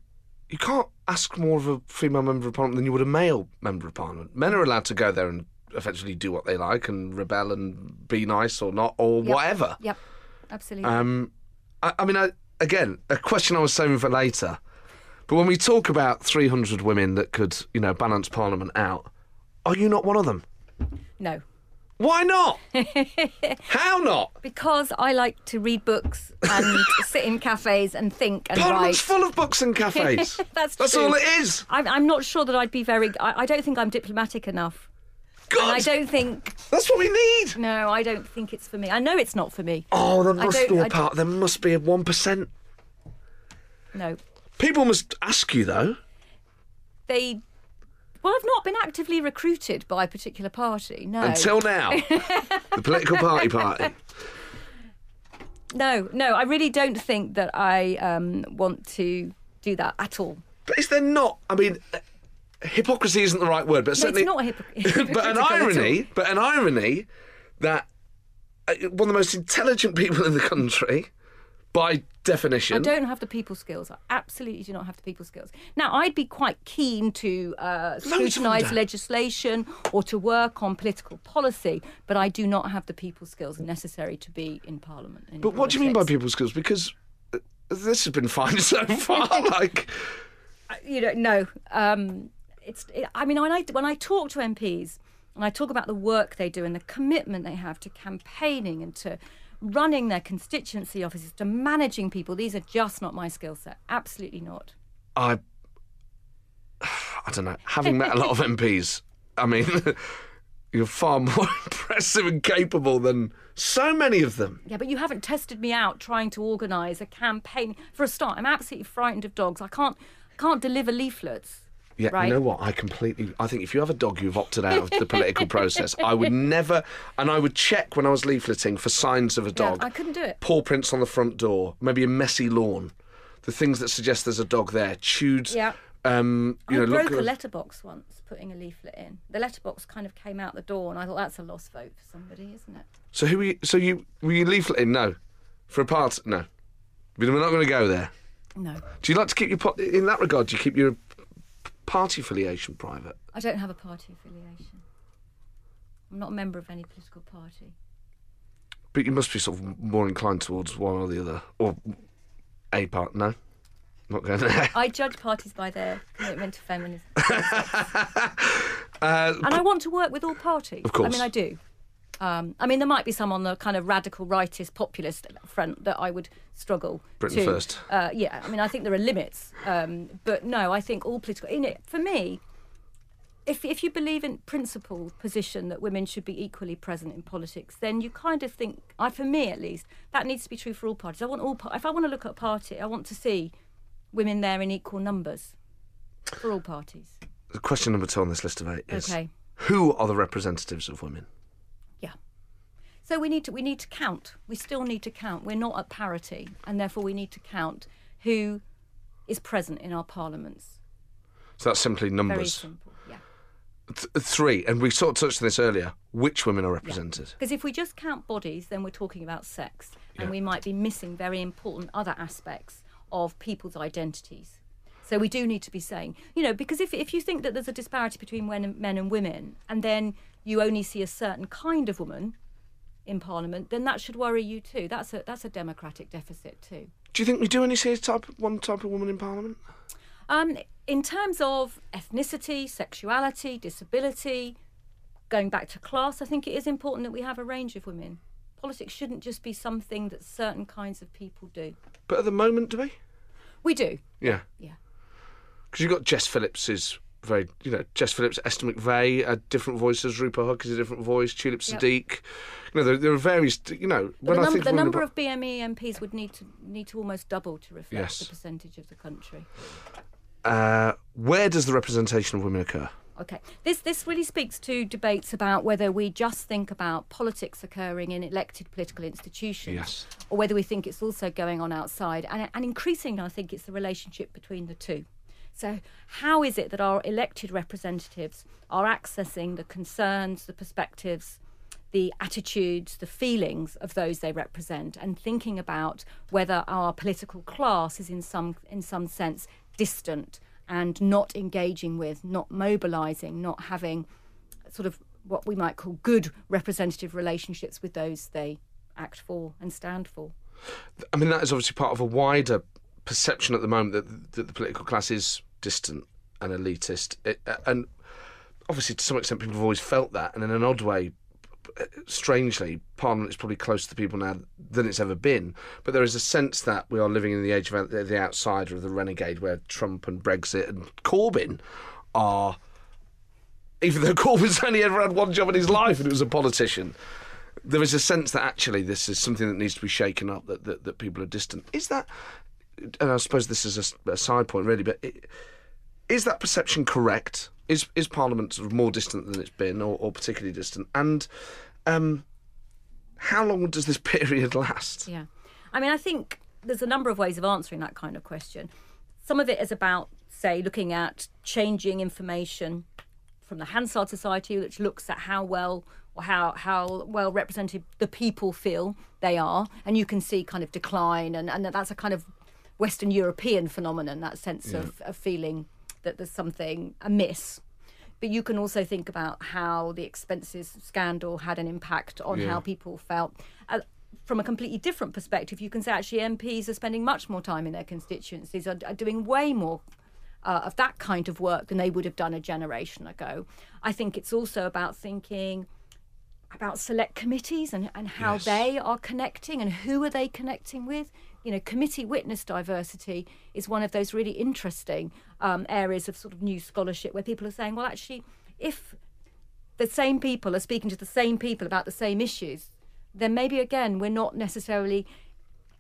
you can't ask more of a female member of parliament than you would a male member of parliament. Men are allowed to go there and effectively do what they like and rebel and be nice or not or yep. whatever. Yep, absolutely. Um, I, I mean, I, again, a question I was saving for later, but when we talk about three hundred women that could, you know, balance Parliament out, are you not one of them? No. Why not? How not? Because I like to read books and sit in cafes and think and Parliament's write. Full of books and cafes. That's true. That's all it is. I'm, I'm not sure that I'd be very... I, I don't think I'm diplomatic enough. God. And I don't think... That's what we need! No, I don't think it's for me. I know it's not for me. Oh, there must be a part. There must be a one percent. No. People must ask you, though. They... Well, I've not been actively recruited by a particular party, no. Until now. The political party party. No, no, I really don't think that I um, want to do that at all. But is there not... I mean... Hypocrisy isn't the right word, but certainly... No, it's not hypocrisy. but an irony, but an irony that one of the most intelligent people in the country, by definition... I don't have the people skills. I absolutely do not have the people skills. Now, I'd be quite keen to uh, scrutinise legislation or to work on political policy, but I do not have the people skills necessary to be in Parliament. But what do you mean by people skills? Because this has been fine so far, like... You don't know, no... Um, It's, it, I mean, when I, when I talk to M Ps and I talk about the work they do and the commitment they have to campaigning and to running their constituency offices, to managing people, these are just not my skill set. Absolutely not. I, I don't know. Having met a lot of M Ps, I mean, you're far more impressive and capable than so many of them. Yeah, but you haven't tested me out trying to organise a campaign. For a start, I'm absolutely frightened of dogs. I can't, can't deliver leaflets. Yeah, right. You know what? I completely... I think if you have a dog, you've opted out of the political process. I would never... And I would check when I was leafleting for signs of a dog. Yeah, I couldn't do it. Paw prints on the front door, maybe a messy lawn. The things that suggest there's a dog there. Chewed... Yeah. Um, you I know, broke look, a letterbox once, putting a leaflet in. The letterbox kind of came out the door, and I thought, that's a lost vote for somebody, isn't it? So who were you... So you, were you leafleting? No. For a part... No. We're not going to go there. No. Do you like to keep your... In that regard, do you keep your... party affiliation private? I don't have a party affiliation. I'm not a member of any political party. But you must be sort of more inclined towards one or the other, or a part. No, I'm not going there. I judge parties by their commitment to feminism. uh, and I want to work with all parties. Of course. I mean, I do. Um, I mean, there might be some on the kind of radical rightist populist front that I would struggle Britain to. Britain first. Uh, yeah, I mean, I think there are limits. Um, but no, I think all political... In it, for me, if if you believe in principle position that women should be equally present in politics, then you kind of think, I, for me at least, that needs to be true for all parties. I want all if I want to look at a party, I want to see women there in equal numbers for all parties. Question number two on this list of eight is, okay, who are the representatives of women? Yeah. So we need to we need to count. We still need to count. We're not at parity, and therefore we need to count who is present in our parliaments. So that's simply numbers. Very simple, yeah. Th- three, and we sort of touched on this earlier, which women are represented? Because yeah. if we just count bodies, then we're talking about sex, and yeah. we might be missing very important other aspects of people's identities. So we do need to be saying, you know, because if if you think that there's a disparity between men and women, and then you only see a certain kind of woman in Parliament, then that should worry you too. That's a that's a democratic deficit too. Do you think we do only see a type one type of woman in Parliament? Um, in terms of ethnicity, sexuality, disability, going back to class, I think it is important that we have a range of women. Politics shouldn't just be something that certain kinds of people do. But at the moment, do we? We do. Yeah. Yeah. Because you've got Jess Phillips is very, you know, Jess Phillips, Esther McVeigh are different voices, Rupert Hook is a different voice, Tulip yep. Sadiq. You know, there, there are various, you know... When the num- I think the number about... of B M E M Ps would need to need to almost double to reflect yes. the percentage of the country. Uh, where does the representation of women occur? OK, this this really speaks to debates about whether we just think about politics occurring in elected political institutions yes. or whether we think it's also going on outside. And, and increasingly, I think it's the relationship between the two. So how is it that our elected representatives are accessing the concerns, the perspectives, the attitudes, the feelings of those they represent, and thinking about whether our political class is in some in some sense distant and not engaging with, not mobilising, not having sort of what we might call good representative relationships with those they act for and stand for? I mean, that is obviously part of a wider perception at the moment that, that the political class is distant and elitist, it, and obviously to some extent people have always felt that, and in an odd way, strangely, Parliament is probably closer to people now than it's ever been, but there is a sense that we are living in the age of the outsider, of the renegade, where Trump and Brexit and Corbyn are, even though Corbyn's only ever had one job in his life and it was a politician, there is a sense that actually this is something that needs to be shaken up, that, that, that people are distant. Is that... And I suppose this is a, a side point, really, but it, is that perception correct? Is is Parliament sort of more distant than it's been, or, or particularly distant? And um, how long does this period last? Yeah. I mean, I think there's a number of ways of answering that kind of question. Some of it is about, say, looking at changing information from the Hansard Society, which looks at how well... How how well represented the people feel they are, and you can see kind of decline, and, and that's a kind of Western European phenomenon, that sense yeah. of, of feeling that there's something amiss. But you can also think about how the expenses scandal had an impact on yeah. how people felt. Uh, from a completely different perspective, you can say actually M Ps are spending much more time in their constituencies, are, are doing way more Uh, of that kind of work than they would have done a generation ago. I think it's also about thinking about select committees and, and how yes. they are connecting and who are they connecting with. You know, committee witness diversity is one of those really interesting um, areas of sort of new scholarship where people are saying, well, actually, if the same people are speaking to the same people about the same issues, then maybe, again, we're not necessarily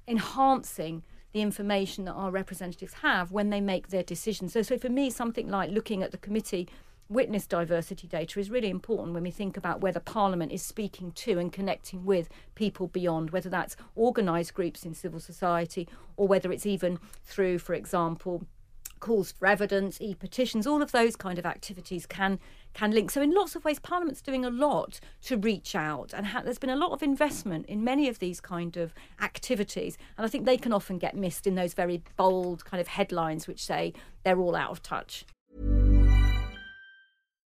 enhancing the information that our representatives have when they make their decisions. So, so for me, something like looking at the committee witness diversity data is really important when we think about whether Parliament is speaking to and connecting with people beyond, whether that's organised groups in civil society or whether it's even through, for example, calls for evidence, e-petitions, all of those kind of activities can can link. So in lots of ways, Parliament's doing a lot to reach out, and ha- there's been a lot of investment in many of these kind of activities, and I think they can often get missed in those very bold kind of headlines which say they're all out of touch.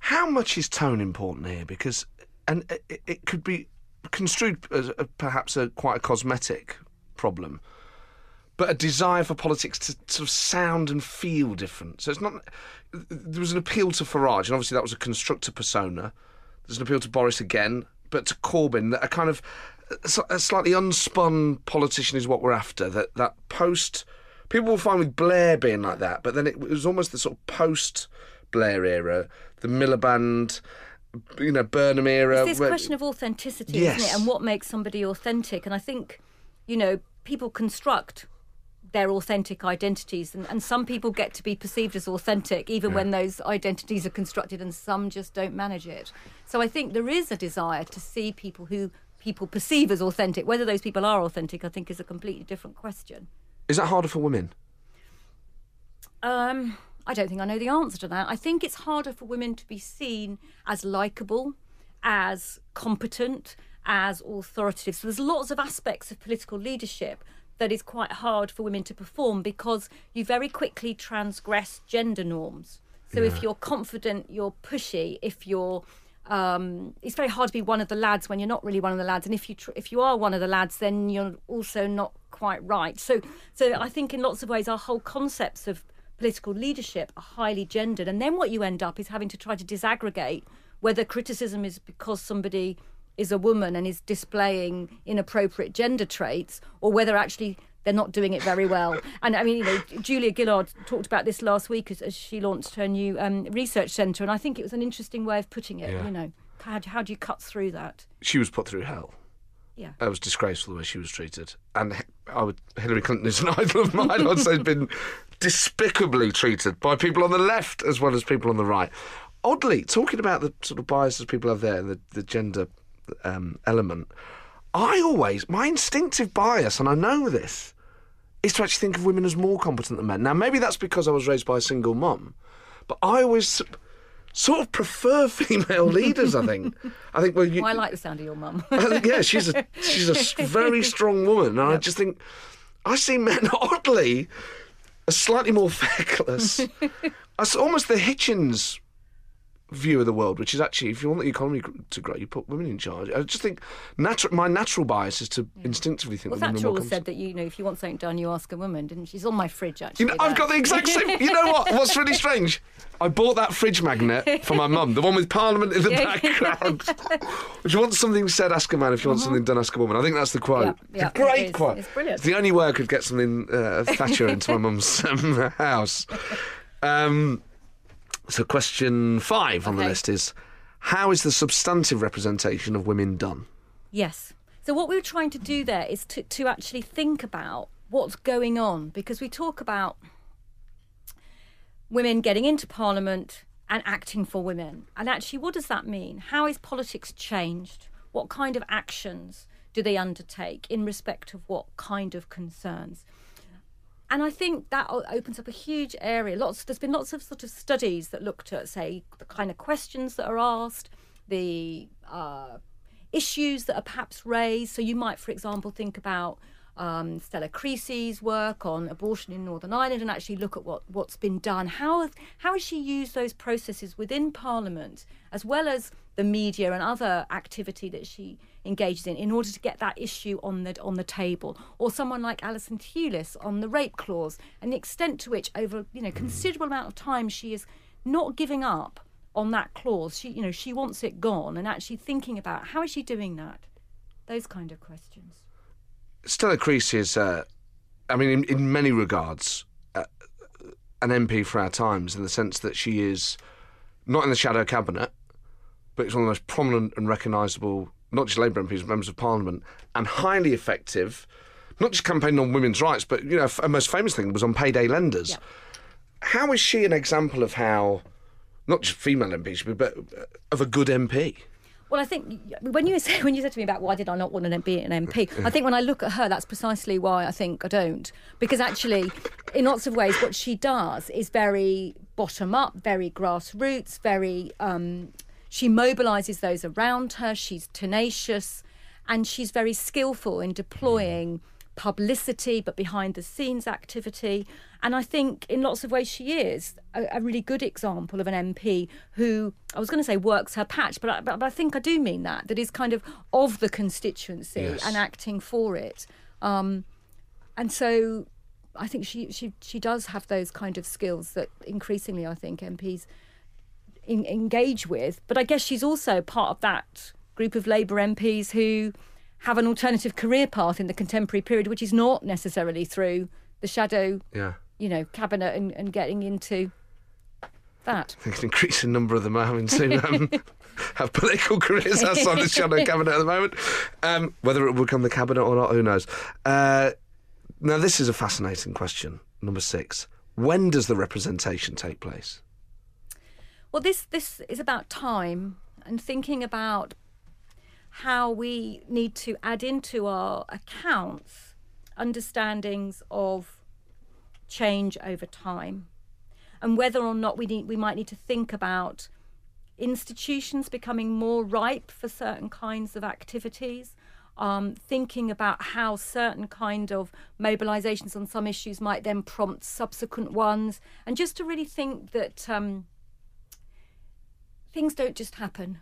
How much is tone important here? Because and it, it could be construed as a, perhaps a, quite a cosmetic problem, but a desire for politics to sort of sound and feel different. So it's not... There was an appeal to Farage, and obviously that was a constructor persona. There's an appeal to Boris again, but to Corbyn, that a kind of... a slightly unspun politician is what we're after. That, that post... People were fine with Blair being like that, but then it was almost the sort of post-Blair era, the Miliband... you know, Burnham era. It's this where... question of authenticity, yes. Isn't it? And what makes somebody authentic? And I think, you know, people construct their authentic identities, and, and some people get to be perceived as authentic even yeah. when those identities are constructed, and some just don't manage it. So I think there is a desire to see people who people perceive as authentic. Whether those people are authentic, I think, is a completely different question. Is that harder for women? Um... I don't think I know the answer to that. I think it's harder for women to be seen as likeable, as competent, as authoritative. So there's lots of aspects of political leadership that is quite hard for women to perform, because you very quickly transgress gender norms. So yeah. if you're confident, you're pushy. If you're, um, it's very hard to be one of the lads when you're not really one of the lads. And if you tr- if you are one of the lads, then you're also not quite right. So so I think in lots of ways our whole concepts of political leadership are highly gendered, and then what you end up is having to try to disaggregate whether criticism is because somebody is a woman and is displaying inappropriate gender traits, or whether actually they're not doing it very well. And I mean, you know, Julia Gillard talked about this last week as, as she launched her new um, research centre, and I think it was an interesting way of putting it. Yeah. You know, how, how do you cut through that? She was put through hell. Yeah, it was disgraceful the way she was treated, and I would, Hillary Clinton is an idol of mine. I'd say has been despicably treated by people on the left as well as people on the right. Oddly, talking about the sort of biases people have there and the, the gender um, element, I always, my instinctive bias, and I know this, is to actually think of women as more competent than men. Now, maybe that's because I was raised by a single mum, but I always... sort of prefer female leaders, I think. I think. Well, you, well I like the sound of your mum. Yeah, she's a she's a very strong woman, and yep. I just think I see men oddly as slightly more feckless. It's almost the Hitchens view of the world, which is actually if you want the economy to grow, you put women in charge. I just think natu- my natural bias is to yeah. instinctively think. Well, that Thatcher always said that you know if you want something done, you ask a woman, didn't she? She's on my fridge actually. You know, I've got the exact same. You know what? What's really strange. I bought that fridge magnet for my mum, the one with Parliament in the background. If you want something said, ask a man. If you want mm-hmm. something done, ask a woman. I think that's the quote. Yep, yep, it's a great it quote. It's brilliant. It's the only way I could get something uh, Thatcher into my mum's um, house. Um, so question five on okay. the list is, how is the substantive representation of women done? Yes. So what we were trying to do there is to, to actually think about what's going on, because we talk about... women getting into Parliament and acting for women. And actually, what does that mean? How is politics changed? What kind of actions do they undertake in respect of what kind of concerns? And I think that opens up a huge area. Lots, there's been lots of sort of studies that looked at, say, the kind of questions that are asked, the uh, issues that are perhaps raised. So you might, for example, think about Um, Stella Creasy's work on abortion in Northern Ireland and actually look at what, what's been done. How, how has she used those processes within Parliament, as well as the media and other activity that she engages in, in order to get that issue on the, on the table? Or someone like Alison Thewliss on the rape clause, and the extent to which over you know considerable amount of time she is not giving up on that clause. She, you know, she wants it gone, and actually thinking about how is she doing that? Those kind of questions. Stella Creasy is, uh, I mean, in, in many regards, uh, an M P for our times, in the sense that she is not in the shadow cabinet, but it's one of the most prominent and recognisable, not just Labour M Ps, but members of Parliament, and highly effective, not just campaigning on women's rights, but, you know, her most famous thing was on payday lenders. Yeah. how is she an example of how, not just female M Ps, but of a good M P? Well, I think when you said, when you said to me about why did I not want to be an M P, I think when I look at her, that's precisely why I think I don't. Because actually, in lots of ways, what she does is very bottom-up, very grassroots, very... Um, she mobilises those around her, she's tenacious, and she's very skillful in deploying publicity but behind-the-scenes activity. And I think in lots of ways she is a, a really good example of an M P who, I was going to say works her patch, but I, but I think I do mean that, that is kind of of the constituency yes. and acting for it. Um, and so I think she, she, she does have those kind of skills that increasingly I think M Ps in, engage with. But I guess she's also part of that group of Labour M Ps who have an alternative career path in the contemporary period, which is not necessarily through the shadow... Yeah. you know, cabinet and, and getting into that. I think an increasing number of them are having to um, have political careers outside the shadow cabinet at the moment. Um, whether it will become the cabinet or not, who knows? Uh, now, this is a fascinating question, number six. When does the representation take place? Well, this this is about time and thinking about how we need to add into our accounts understandings of change over time, and whether or not we need we might need to think about institutions becoming more ripe for certain kinds of activities, um, thinking about how certain kind of mobilisations on some issues might then prompt subsequent ones, and just to really think that um, things don't just happen.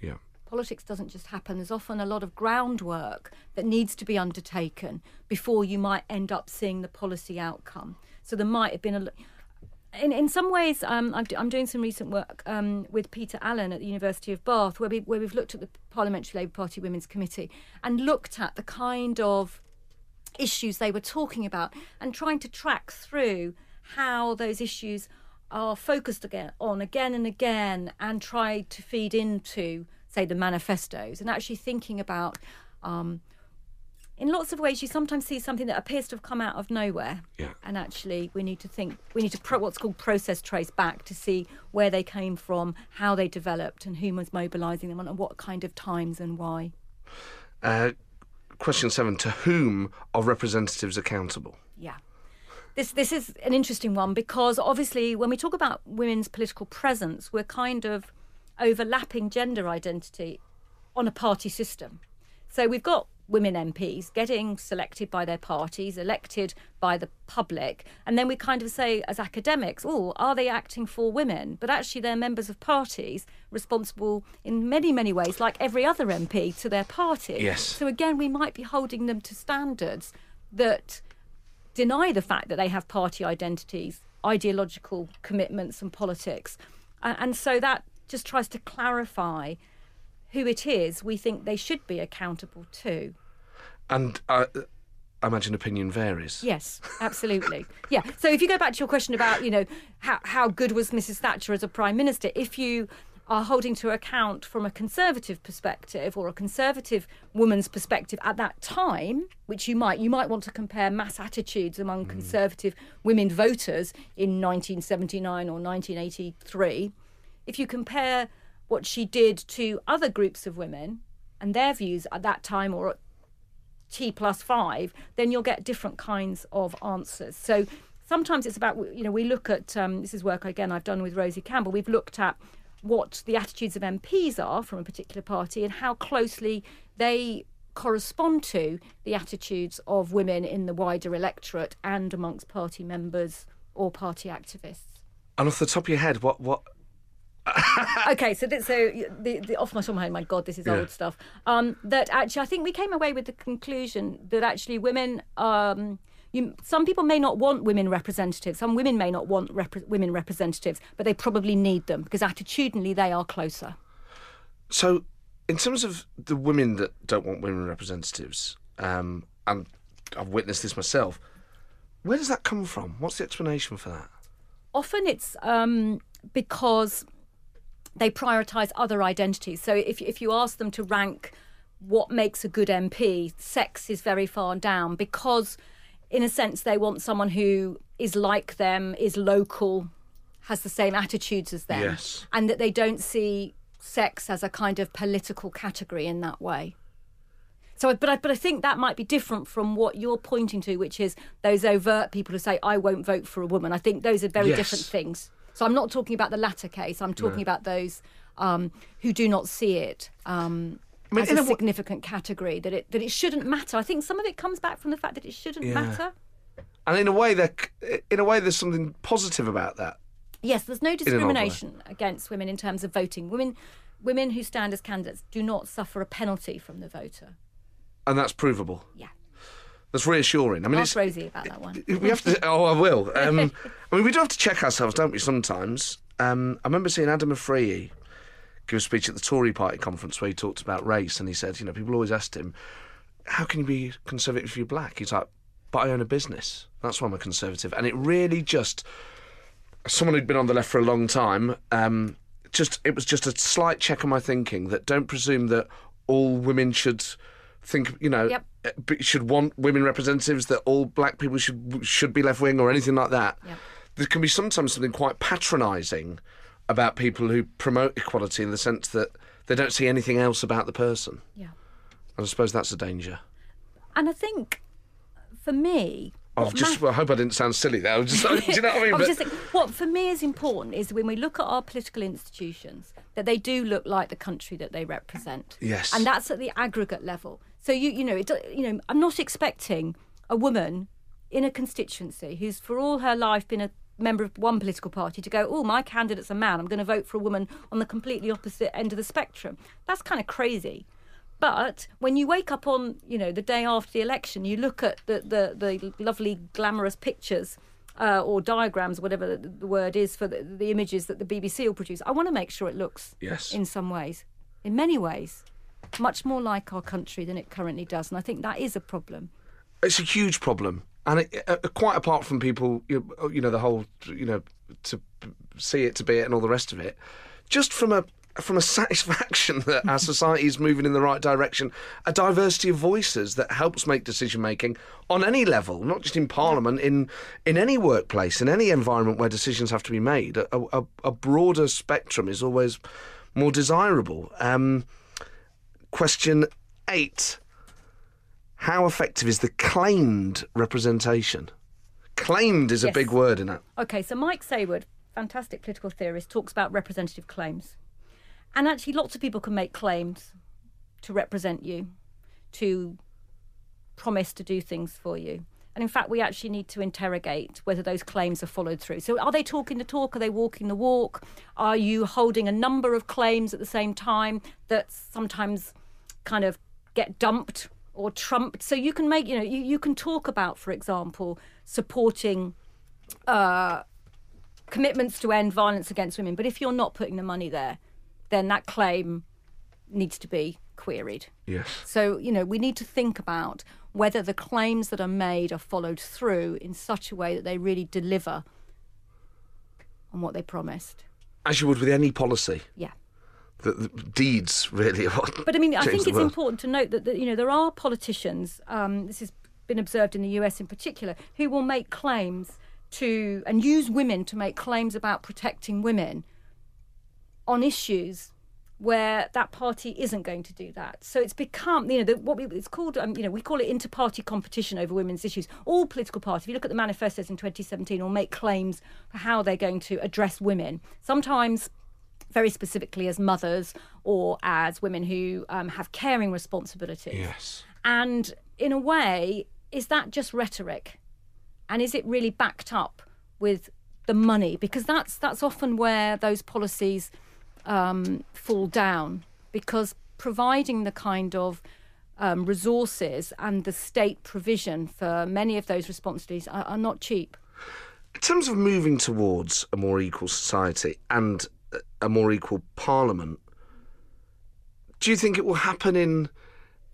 Yeah. Politics doesn't just happen. There's often a lot of groundwork that needs to be undertaken before you might end up seeing the policy outcome. So there might have been a... In, in some ways, um, I'm, do, I'm doing some recent work um, with Peter Allen at the University of Bath, where, we, where we've looked at the Parliamentary Labour Party Women's Committee and looked at the kind of issues they were talking about and trying to track through how those issues are focused again, on again and again, and try to feed into... say, the manifestos, and actually thinking about, um, in lots of ways, you sometimes see something that appears to have come out of nowhere. Yeah. And actually, we need to think, we need to pro- what's called process trace back to see where they came from, how they developed, and who was mobilising them, and what kind of times and why. Uh, question seven, to whom are representatives accountable? Yeah. This this is an interesting one, because obviously when we talk about women's political presence, we're kind of overlapping gender identity on a party system. So we've got women M Ps getting selected by their parties, elected by the public, and then we kind of say as academics, oh, are they acting for women? But actually they're members of parties responsible in many, many ways, like every other M P, to their party. Yes. So again, we might be holding them to standards that deny the fact that they have party identities, ideological commitments and politics. And so that just tries to clarify who it is we think they should be accountable to. And uh, I imagine opinion varies. Yes, absolutely. Yeah. So if you go back to your question about, you know, how, how good was Missus Thatcher as a Prime Minister, if you are holding to account from a Conservative perspective or a Conservative woman's perspective at that time, which you might, you might want to compare mass attitudes among mm. Conservative women voters in nineteen seventy-nine or nineteen eighty-three... If you compare what she did to other groups of women and their views at that time or at T plus five, then you'll get different kinds of answers. So sometimes it's about, you know, we look at, um, this is work, again, I've done with Rosie Campbell. We've looked at what the attitudes of M Ps are from a particular party and how closely they correspond to the attitudes of women in the wider electorate and amongst party members or party activists. And off the top of your head, what... what... okay, so th- so the, the off my top of my head, my God, this is yeah. old stuff. Um, that actually, I think we came away with the conclusion that actually women, um, you, some people may not want women representatives. Some women may not want rep- women representatives, but they probably need them because attitudinally they are closer. So, in terms of the women that don't want women representatives, um, and I've witnessed this myself, where does that come from? What's the explanation for that? Often it's um, because they prioritise other identities. So if if you ask them to rank what makes a good M P, sex is very far down because in a sense, they want someone who is like them, is local, has the same attitudes as them, yes. and that they don't see sex as a kind of political category in that way. So, but I, but I think that might be different from what you're pointing to, which is those overt people who say, I won't vote for a woman. I think those are very yes. different things. So I'm not talking about the latter case. I'm talking no. about those um, who do not see it um, I mean, as a, a significant w- category, that it that it shouldn't matter. I think some of it comes back from the fact that it shouldn't yeah. matter. And in a way, in a way, there's something positive about that. Yes, there's no discrimination against women in terms of voting. Women, women who stand as candidates do not suffer a penalty from the voter. And that's provable. Yeah, that's reassuring. I mean, ask Rosie about that one. We have to. Oh, I will. Um, I mean, we do have to check ourselves, don't we? Sometimes. Um, I remember seeing Adam Afriyie give a speech at the Tory Party conference where he talked about race, and he said, you know, people always asked him, "How can you be conservative if you're black?" He's like, "But I own a business. That's why I'm a conservative." And it really just, as someone who'd been on the left for a long time, um, just it was just a slight check on my thinking that don't presume that all women should. Think, you know, yep. should want women representatives, that all black people should should be left-wing or anything like that. Yep. There can be sometimes something quite patronising about people who promote equality in the sense that they don't see anything else about the person. Yeah, and I suppose that's a danger. And I think, for me... I've just, well, I hope I didn't sound silly there. I was just, do you know what I mean? I was just thinking, what for me is important is when we look at our political institutions, that they do look like the country that they represent. Yes. And that's at the aggregate level. So, you you know, it, you know, I'm not expecting a woman in a constituency who's for all her life been a member of one political party to go, oh, my candidate's a man, I'm going to vote for a woman on the completely opposite end of the spectrum. That's kind of crazy. But when you wake up on, you know, the day after the election, you look at the, the, the lovely glamorous pictures uh, or diagrams, whatever the, the word is for the, the images that the B B C will produce. I want to make sure it looks, yes. in some ways, in many ways, much more like our country than it currently does. And I think that is a problem. It's a huge problem. And it, uh, quite apart from people, you know, you know, the whole, you know, to see it, to be it and all the rest of it, just from a... from a satisfaction that our society is moving in the right direction, a diversity of voices that helps make decision-making on any level, not just in Parliament, in in any workplace, in any environment where decisions have to be made. A, a, a broader spectrum is always more desirable. Um, question eight. How effective is the claimed representation? Claimed is yes. a big word in it. OK, so Mike Sayward, fantastic political theorist, talks about representative claims. And actually, lots of people can make claims to represent you, to promise to do things for you. And in fact, we actually need to interrogate whether those claims are followed through. So are they talking the talk? Are they walking the walk? Are you holding a number of claims at the same time that sometimes kind of get dumped or trumped? So you can make, you know, you, you can talk about, for example, supporting... Uh, commitments to end violence against women. But if you're not putting the money there, then that claim needs to be queried. Yes. So, you know, we need to think about whether the claims that are made are followed through in such a way that they really deliver on what they promised. As you would with any policy. Yeah. The, the deeds, really. Are what but, I mean, I think it's important to note that, that, you know, there are politicians, um, this has been observed in the U S in particular, who will make claims to, and use women to make claims about protecting women on issues where that party isn't going to do that. So it's become, you know, the, what we, it's called, um, you know, we call it inter-party competition over women's issues. All political parties, if you look at the manifestos in twenty seventeen, will make claims for how they're going to address women. Sometimes very specifically as mothers or as women who um, have caring responsibilities. Yes. And in a way, is that just rhetoric? And is it really backed up with the money? Because that's that's often where those policies um, fall down, because providing the kind of um, resources and the state provision for many of those responsibilities are, are not cheap. In terms of moving towards a more equal society and a more equal parliament, do you think it will happen in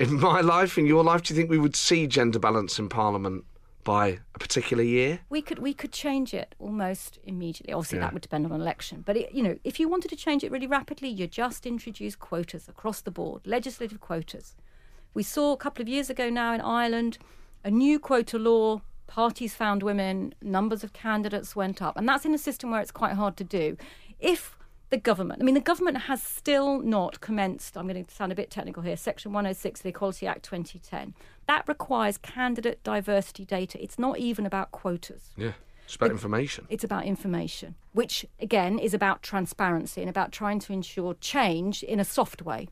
in my life, in your life? Do you think we would see gender balance in parliament by a particular year? We could we could change it almost immediately. Obviously, yeah. that would depend on an election. But, it, you know, if you wanted to change it really rapidly, you just introduce quotas across the board, legislative quotas. We saw a couple of years ago now in Ireland a new quota law Parties found women, numbers of candidates went up. And that's in a system where it's quite hard to do. If the government, I mean, the government has still not commenced, I'm going to sound a bit technical here, Section one oh six of the Equality Act twenty ten. That requires candidate diversity data. It's not even about quotas. Yeah, it's about it, information. It's about information, which, again, is about transparency and about trying to ensure change in a soft way.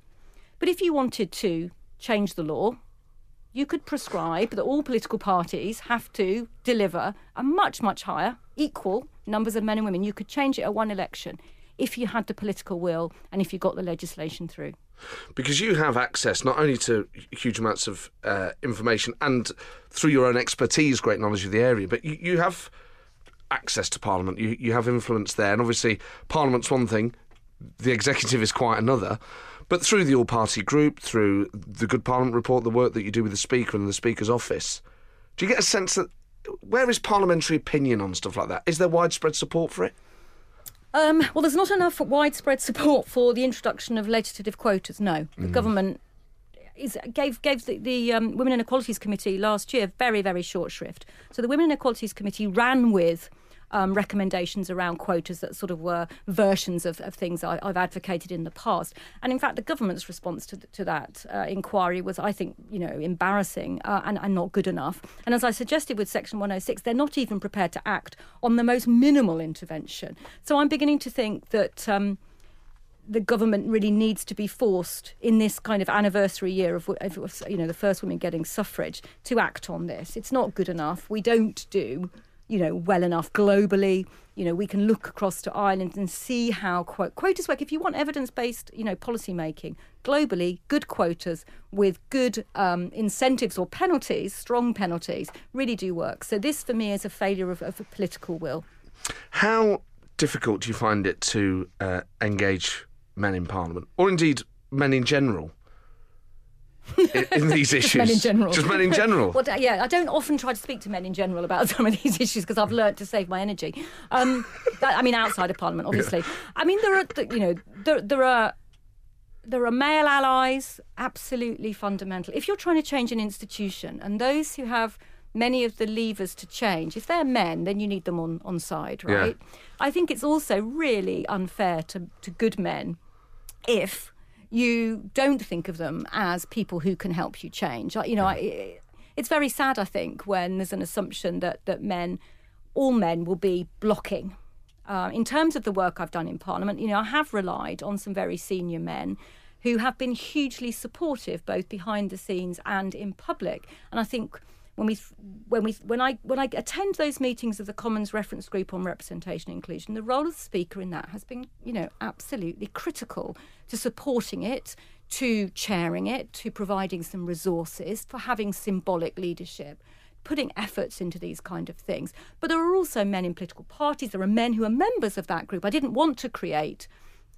But if you wanted to change the law, you could prescribe that all political parties have to deliver a much, much higher, equal numbers of men and women. You could change it at one election if you had the political will and if you got the legislation through. Because you have access not only to huge amounts of uh, information and, through your own expertise, great knowledge of the area, but you, you have access to Parliament. You, you have influence there. And obviously, Parliament's one thing, the executive is quite another. But through the All Party Group, through the Good Parliament Report, the work that you do with the Speaker and the Speaker's office, do you get a sense that where is parliamentary opinion on stuff like that? Is there widespread support for it? Um, well, there's not enough widespread support for the introduction of legislative quotas, no. The mm. government is, gave gave the, the um, Women in Equalities Committee last year very, very short shrift. So the Women in Equalities Committee ran with Um, recommendations around quotas that sort of were versions of, of things I, I've advocated in the past. And in fact, the government's response to, to that uh, inquiry was, I think, you know, embarrassing uh, and, and not good enough. And as I suggested with Section one oh six, they're not even prepared to act on the most minimal intervention. So I'm beginning to think that um, the government really needs to be forced in this kind of anniversary year of, of, you know, the first women getting suffrage to act on this. It's not good enough. We don't do you know, well enough globally. You know, we can look across to Ireland and see how quote, quotas work. If you want evidence-based, you know, policy making globally, good quotas with good um, incentives or penalties, strong penalties, really do work. So this, for me, is a failure of, of a political will. How difficult do you find it to uh, engage men in Parliament, or indeed men in general? in, in these issues. Just men in general. Just men in general. Well, yeah, I don't often try to speak to men in general about some of these issues because I've learnt to save my energy. Um, that, I mean, outside of Parliament, obviously. Yeah. I mean, there are, you know, there, there are there are male allies, absolutely fundamental. If you're trying to change an institution and those who have many of the levers to change, if they're men, then you need them on, on side, right? Yeah. I think it's also really unfair to, to good men if you don't think of them as people who can help you change. You know, I, it's very sad, I think, when there's an assumption that, that men, all men, will be blocking. Uh, in terms of the work I've done in Parliament, you know, I have relied on some very senior men who have been hugely supportive, both behind the scenes and in public. And I think when we, when we, when I, when I attend those meetings of the Commons Reference Group on Representation and Inclusion, the role of the Speaker in that has been, you know, absolutely critical to supporting it, to chairing it, to providing some resources, for having symbolic leadership, putting efforts into these kind of things. But there are also men in political parties. There are men who are members of that group. I didn't want to create,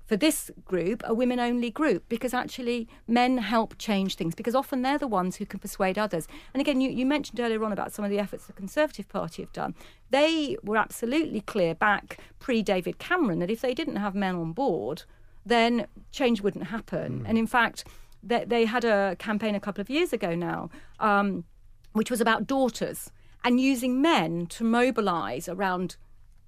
for this group, a women-only group, because actually men help change things, because often they're the ones who can persuade others. And again, you, you mentioned earlier on about some of the efforts the Conservative Party have done. They were absolutely clear back pre-David Cameron that if they didn't have men on board, then change wouldn't happen. Mm. And in fact, they, they had a campaign a couple of years ago now, um, which was about daughters and using men to mobilise around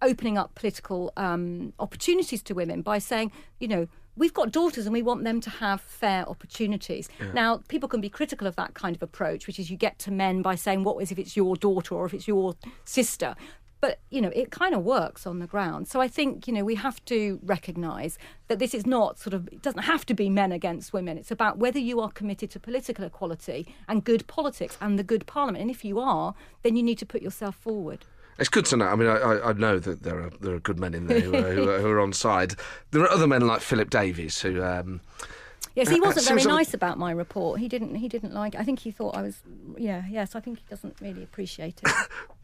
opening up political um, opportunities to women by saying, you know, we've got daughters and we want them to have fair opportunities. Yeah. Now, people can be critical of that kind of approach, which is you get to men by saying, what is if it's your daughter or if it's your sister? But, you know, it kind of works on the ground. So I think, you know, we have to recognise that this is not sort of, it doesn't have to be men against women. It's about whether you are committed to political equality and good politics and the good parliament. And if you are, then you need to put yourself forward. It's good to know. I mean, I, I know that there are there are good men in there who are, who are, who are on side. There are other men like Philip Davies who. Um, yes, he wasn't very nice about my report. He didn't. He didn't like it. I think he thought I was. Yeah. Yes. I think he doesn't really appreciate it.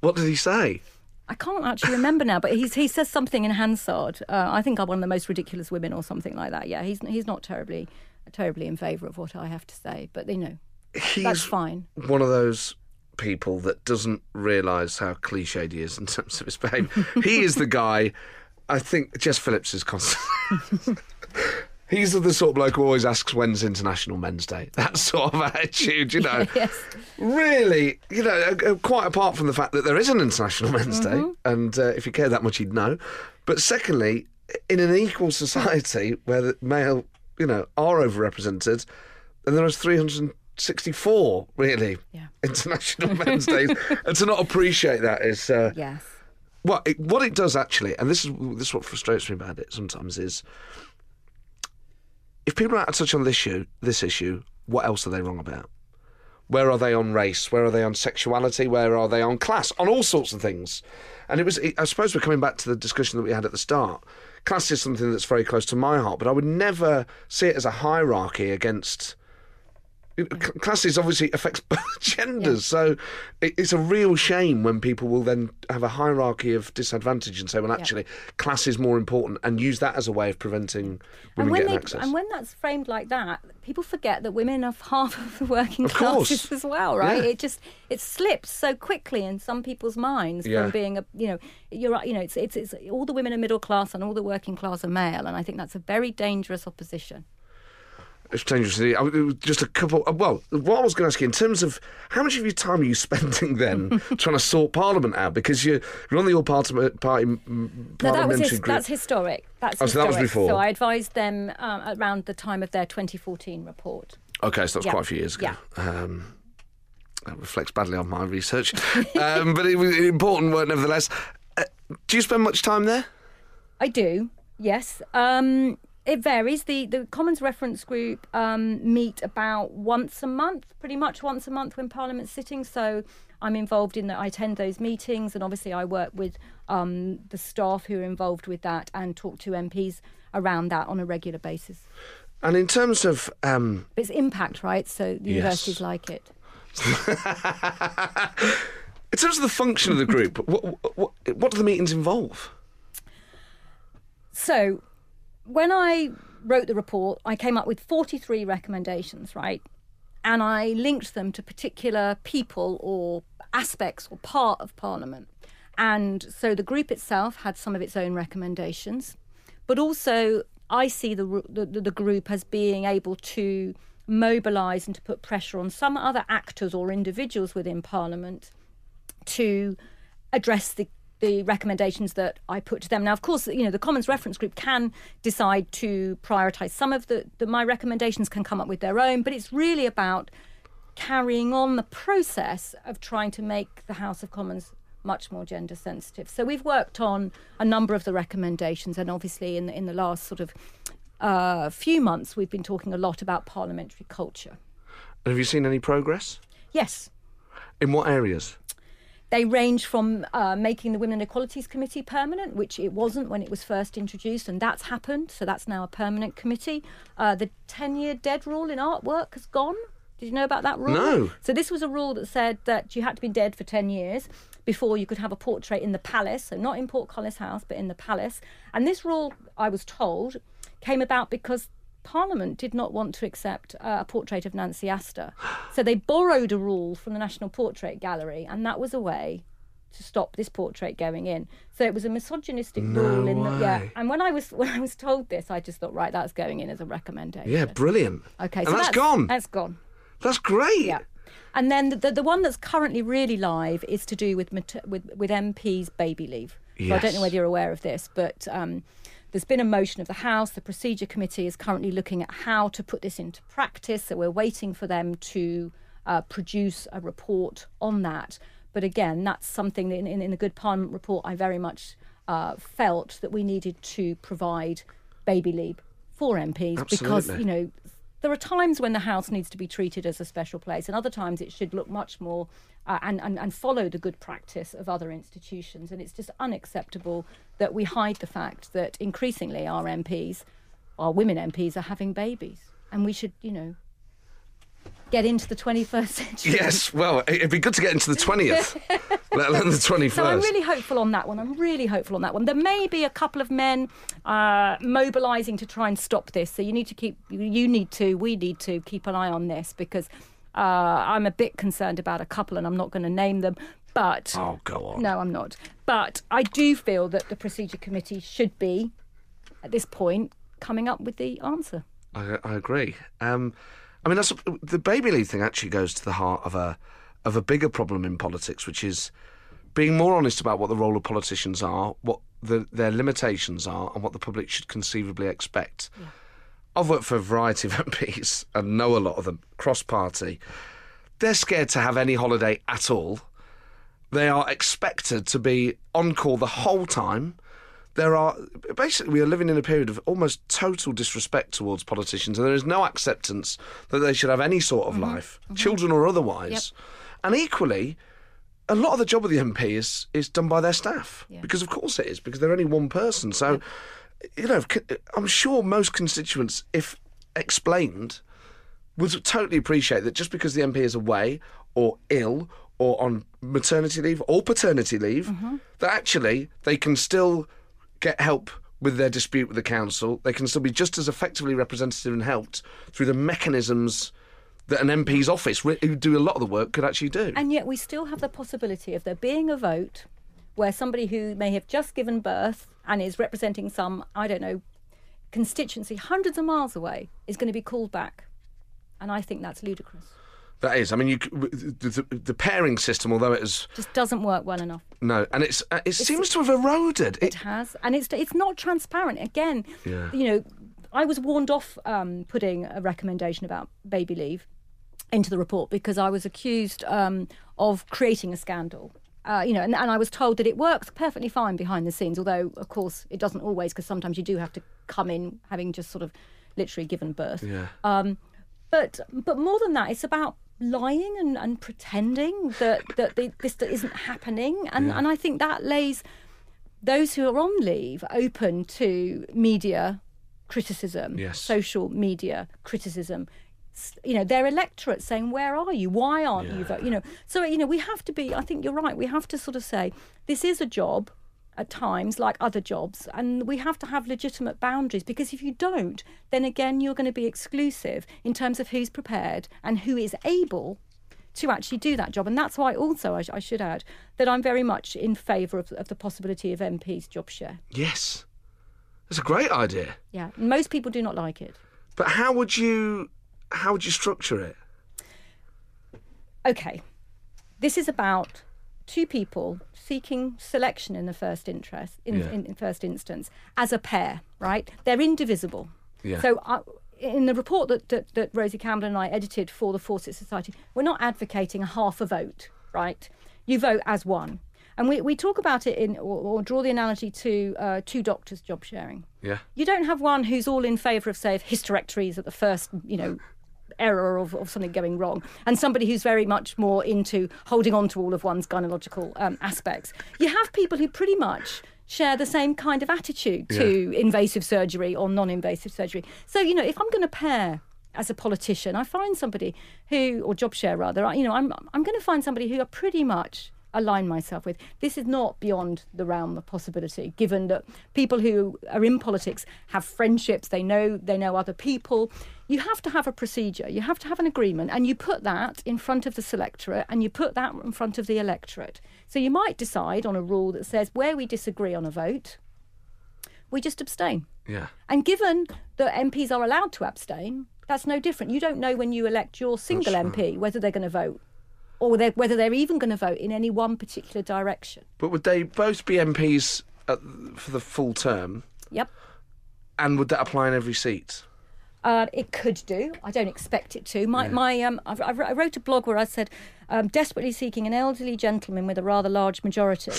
What did he say? I can't actually remember now, but he's, he says something in Hansard. Uh, I think I'm one of the most ridiculous women, or something like that. Yeah. He's he's not terribly terribly in favour of what I have to say, but you know, he's that's fine. One of those people that doesn't realise how cliched he is in terms of his behaviour. He is the guy, I think, Jess Phillips is constantly... he's the sort of bloke who always asks, when's International Men's Day? That sort of attitude, you know. Yes. Really, you know, quite apart from the fact that there is an International Men's mm-hmm. Day, and uh, if you care that much, you'd know. But secondly, in an equal society where the male, you know, are overrepresented, and there is three hundred sixty-four, really, yeah. International Men's Days, and to not appreciate that is... Uh, yes. Well, it, what it does actually, and this is this is what frustrates me about it sometimes, is if people are out of touch on this issue, this issue, what else are they wrong about? Where are they on race? Where are they on sexuality? Where are they on class? On all sorts of things. And it was, it, I suppose we're coming back to the discussion that we had at the start. Class is something that's very close to my heart, but I would never see it as a hierarchy against... Yeah. Class is obviously affects both genders, yeah. so it, it's a real shame when people will then have a hierarchy of disadvantage and say, well, actually, yeah. class is more important, and use that as a way of preventing women getting they, access. And when that's framed like that, people forget that women are half of the working of classes course. As well, right? Yeah. It just it slips so quickly in some people's minds yeah. from being a you know you're right you know it's, it's it's all the women are middle class and all the working class are male, and I think that's a very dangerous opposition. It's dangerous. Just a couple... Well, what I was going to ask you, in terms of how much of your time are you spending then trying to sort Parliament out? Because you're, you're on the All Party Parliamentary no, Group. That's historic. That's oh, historic. So that was before. So I advised them um, around the time of their twenty fourteen report. OK, so that was yeah. quite a few years ago. Yeah. Um, that reflects badly on my research. um, but it was important work, nevertheless. Uh, do you spend much time there? I do, yes. Um... It varies. The the Commons Reference Group um, meet about once a month, pretty much once a month when Parliament's sitting. So I'm involved in that. I attend those meetings, and obviously I work with um, the staff who are involved with that and talk to M Ps around that on a regular basis. And in terms of... Um, it's impact, right? So the yes. universities like it. In terms of the function of the group, what, what, what do the meetings involve? So... When I wrote the report, I came up with forty-three recommendations, right? And I linked them to particular people or aspects or part of Parliament. And so the group itself had some of its own recommendations. But also I see the the, the group as being able to mobilise and to put pressure on some other actors or individuals within Parliament to address the the recommendations that I put to them. Now, of course, you know, the Commons Reference Group can decide to prioritise some of the, the... My recommendations can come up with their own, but it's really about carrying on the process of trying to make the House of Commons much more gender sensitive. So we've worked on a number of the recommendations, and obviously in the, in the last sort of uh, few months, we've been talking a lot about parliamentary culture. And have you seen any progress? Yes. In what areas? They range from uh, making the Women in Equalities Committee permanent, which it wasn't when it was first introduced, and that's happened, so that's now a permanent committee. Uh, the ten-year dead rule in artwork has gone. Did you know about that rule? No. So this was a rule that said that you had to be dead for ten years before you could have a portrait in the palace, so not in Portcullis House, but in the palace. And this rule, I was told, came about because Parliament did not want to accept uh, a portrait of Nancy Astor. So they borrowed a rule from the National Portrait Gallery, and that was a way to stop this portrait going in. So it was a misogynistic no rule in the yeah. And when I was when I was told this, I just thought, right, that's going in as a recommendation. Yeah, brilliant. Okay, and so that's, that's gone. That's gone. That's great. Yeah. And then the, the the one that's currently really live is to do with with with M Ps baby leave. Yes. So I don't know whether you're aware of this, but um there's been a motion of the House. The Procedure Committee is currently looking at how to put this into practice. So we're waiting for them to uh, produce a report on that. But again, that's something that in, in, in the Good Parliament Report, I very much uh, felt that we needed to provide baby leave for M Ps. Absolutely. Because, you know, there are times when the House needs to be treated as a special place, and other times it should look much more uh, and, and, and follow the good practice of other institutions. And it's just unacceptable that we hide the fact that increasingly our M Ps, our women M Ps, are having babies. And we should, you know, get into the twenty-first century. Yes, well, it'd be good to get into the twentieth, let alone the twenty-first. So I'm really hopeful on that one. I'm really hopeful on that one. There may be a couple of men uh, mobilising to try and stop this. So you need to keep, you need to, we need to keep an eye on this, because uh, I'm a bit concerned about a couple, and I'm not going to name them. But oh, go on. No, I'm not. But I do feel that the Procedure Committee should be, at this point, coming up with the answer. I, I agree. Um, I mean, that's, the baby lead thing actually goes to the heart of a of a bigger problem in politics, which is being more honest about what the role of politicians are, what the, their limitations are, and what the public should conceivably expect. Yeah. I've worked for a variety of M Ps and know a lot of them, cross-party. They're scared to have any holiday at all. They are expected to be on call the whole time. There are basically, we are living in a period of almost total disrespect towards politicians, and there is no acceptance that they should have any sort of mm-hmm. life, mm-hmm. children or otherwise. Yep. And equally, a lot of the job of the M P is, is done by their staff, yeah. because of course it is, because they're only one person. So, you know, I'm sure most constituents, if explained, would totally appreciate that just because the M P is away or ill or on maternity leave or paternity leave, mm-hmm. that actually they can still get help with their dispute with the council. They can still be just as effectively representative and helped through the mechanisms that an M P's office, who do a lot of the work, could actually do. And yet we still have the possibility of there being a vote where somebody who may have just given birth and is representing some, I don't know, constituency hundreds of miles away is going to be called back. And I think that's ludicrous. That is. I mean, you, the, the pairing system, although it has... just doesn't work well enough. No, and it's uh, it it's, seems to have eroded. It, it has, and it's it's not transparent. Again, yeah. you know, I was warned off um, putting a recommendation about baby leave into the report because I was accused um, of creating a scandal. Uh, you know, and, and I was told that it works perfectly fine behind the scenes, although, of course, it doesn't always, because sometimes you do have to come in having just sort of literally given birth. Yeah. Um, but but more than that, it's about lying and, and pretending that, that the, this isn't happening. And, yeah. and I think that lays those who are on leave open to media criticism, yes. social media criticism. You know, their electorate saying, where are you? Why aren't yeah. you voting? You know, so, you know, we have to be, I think you're right, we have to sort of say, this is a job at times, like other jobs, and we have to have legitimate boundaries, because if you don't, then again, you're going to be exclusive in terms of who's prepared and who is able to actually do that job. And that's why also, I, sh- I should add, that I'm very much in favour of, of the possibility of M Ps job share. Yes. That's a great idea. Yeah. Most people do not like it. But how would you... how would you structure it? OK, this is about two people seeking selection in the first interest, in, yeah. in, in first instance, as a pair, right? They're indivisible. Yeah. So I, in the report that, that, that Rosie Campbell and I edited for the Forsyth Society, we're not advocating a half a vote, right? You vote as one. And we, we talk about it in, or, or draw the analogy to uh, two doctors job sharing. Yeah. You don't have one who's all in favour of, say, hysterectomies at the first, you know, error of, of something going wrong, and somebody who's very much more into holding on to all of one's gynaecological um, aspects. You have people who pretty much share the same kind of attitude to yeah. invasive surgery or non-invasive surgery. So, you know, if I'm going to pair as a politician, I find somebody who, or job share rather, you know, I'm I'm going to find somebody who are pretty much... align myself with. This is not beyond the realm of possibility, given that people who are in politics have friendships, they know they know other people. You have to have a procedure, you have to have an agreement, and you put that in front of the selectorate and you put that in front of the electorate. So you might decide on a rule that says where we disagree on a vote, we just abstain. Yeah. And given that M Ps are allowed to abstain, that's no different. You don't know when you elect your single that's M P whether they're going to vote. Or they're, whether they're even going to vote in any one particular direction. But would they both be M Ps at, for the full term? Yep. And would that apply in every seat? Uh, it could do. I don't expect it to. My, yeah. my, um, I've, I've, I wrote a blog where I said, um, desperately seeking an elderly gentleman with a rather large majority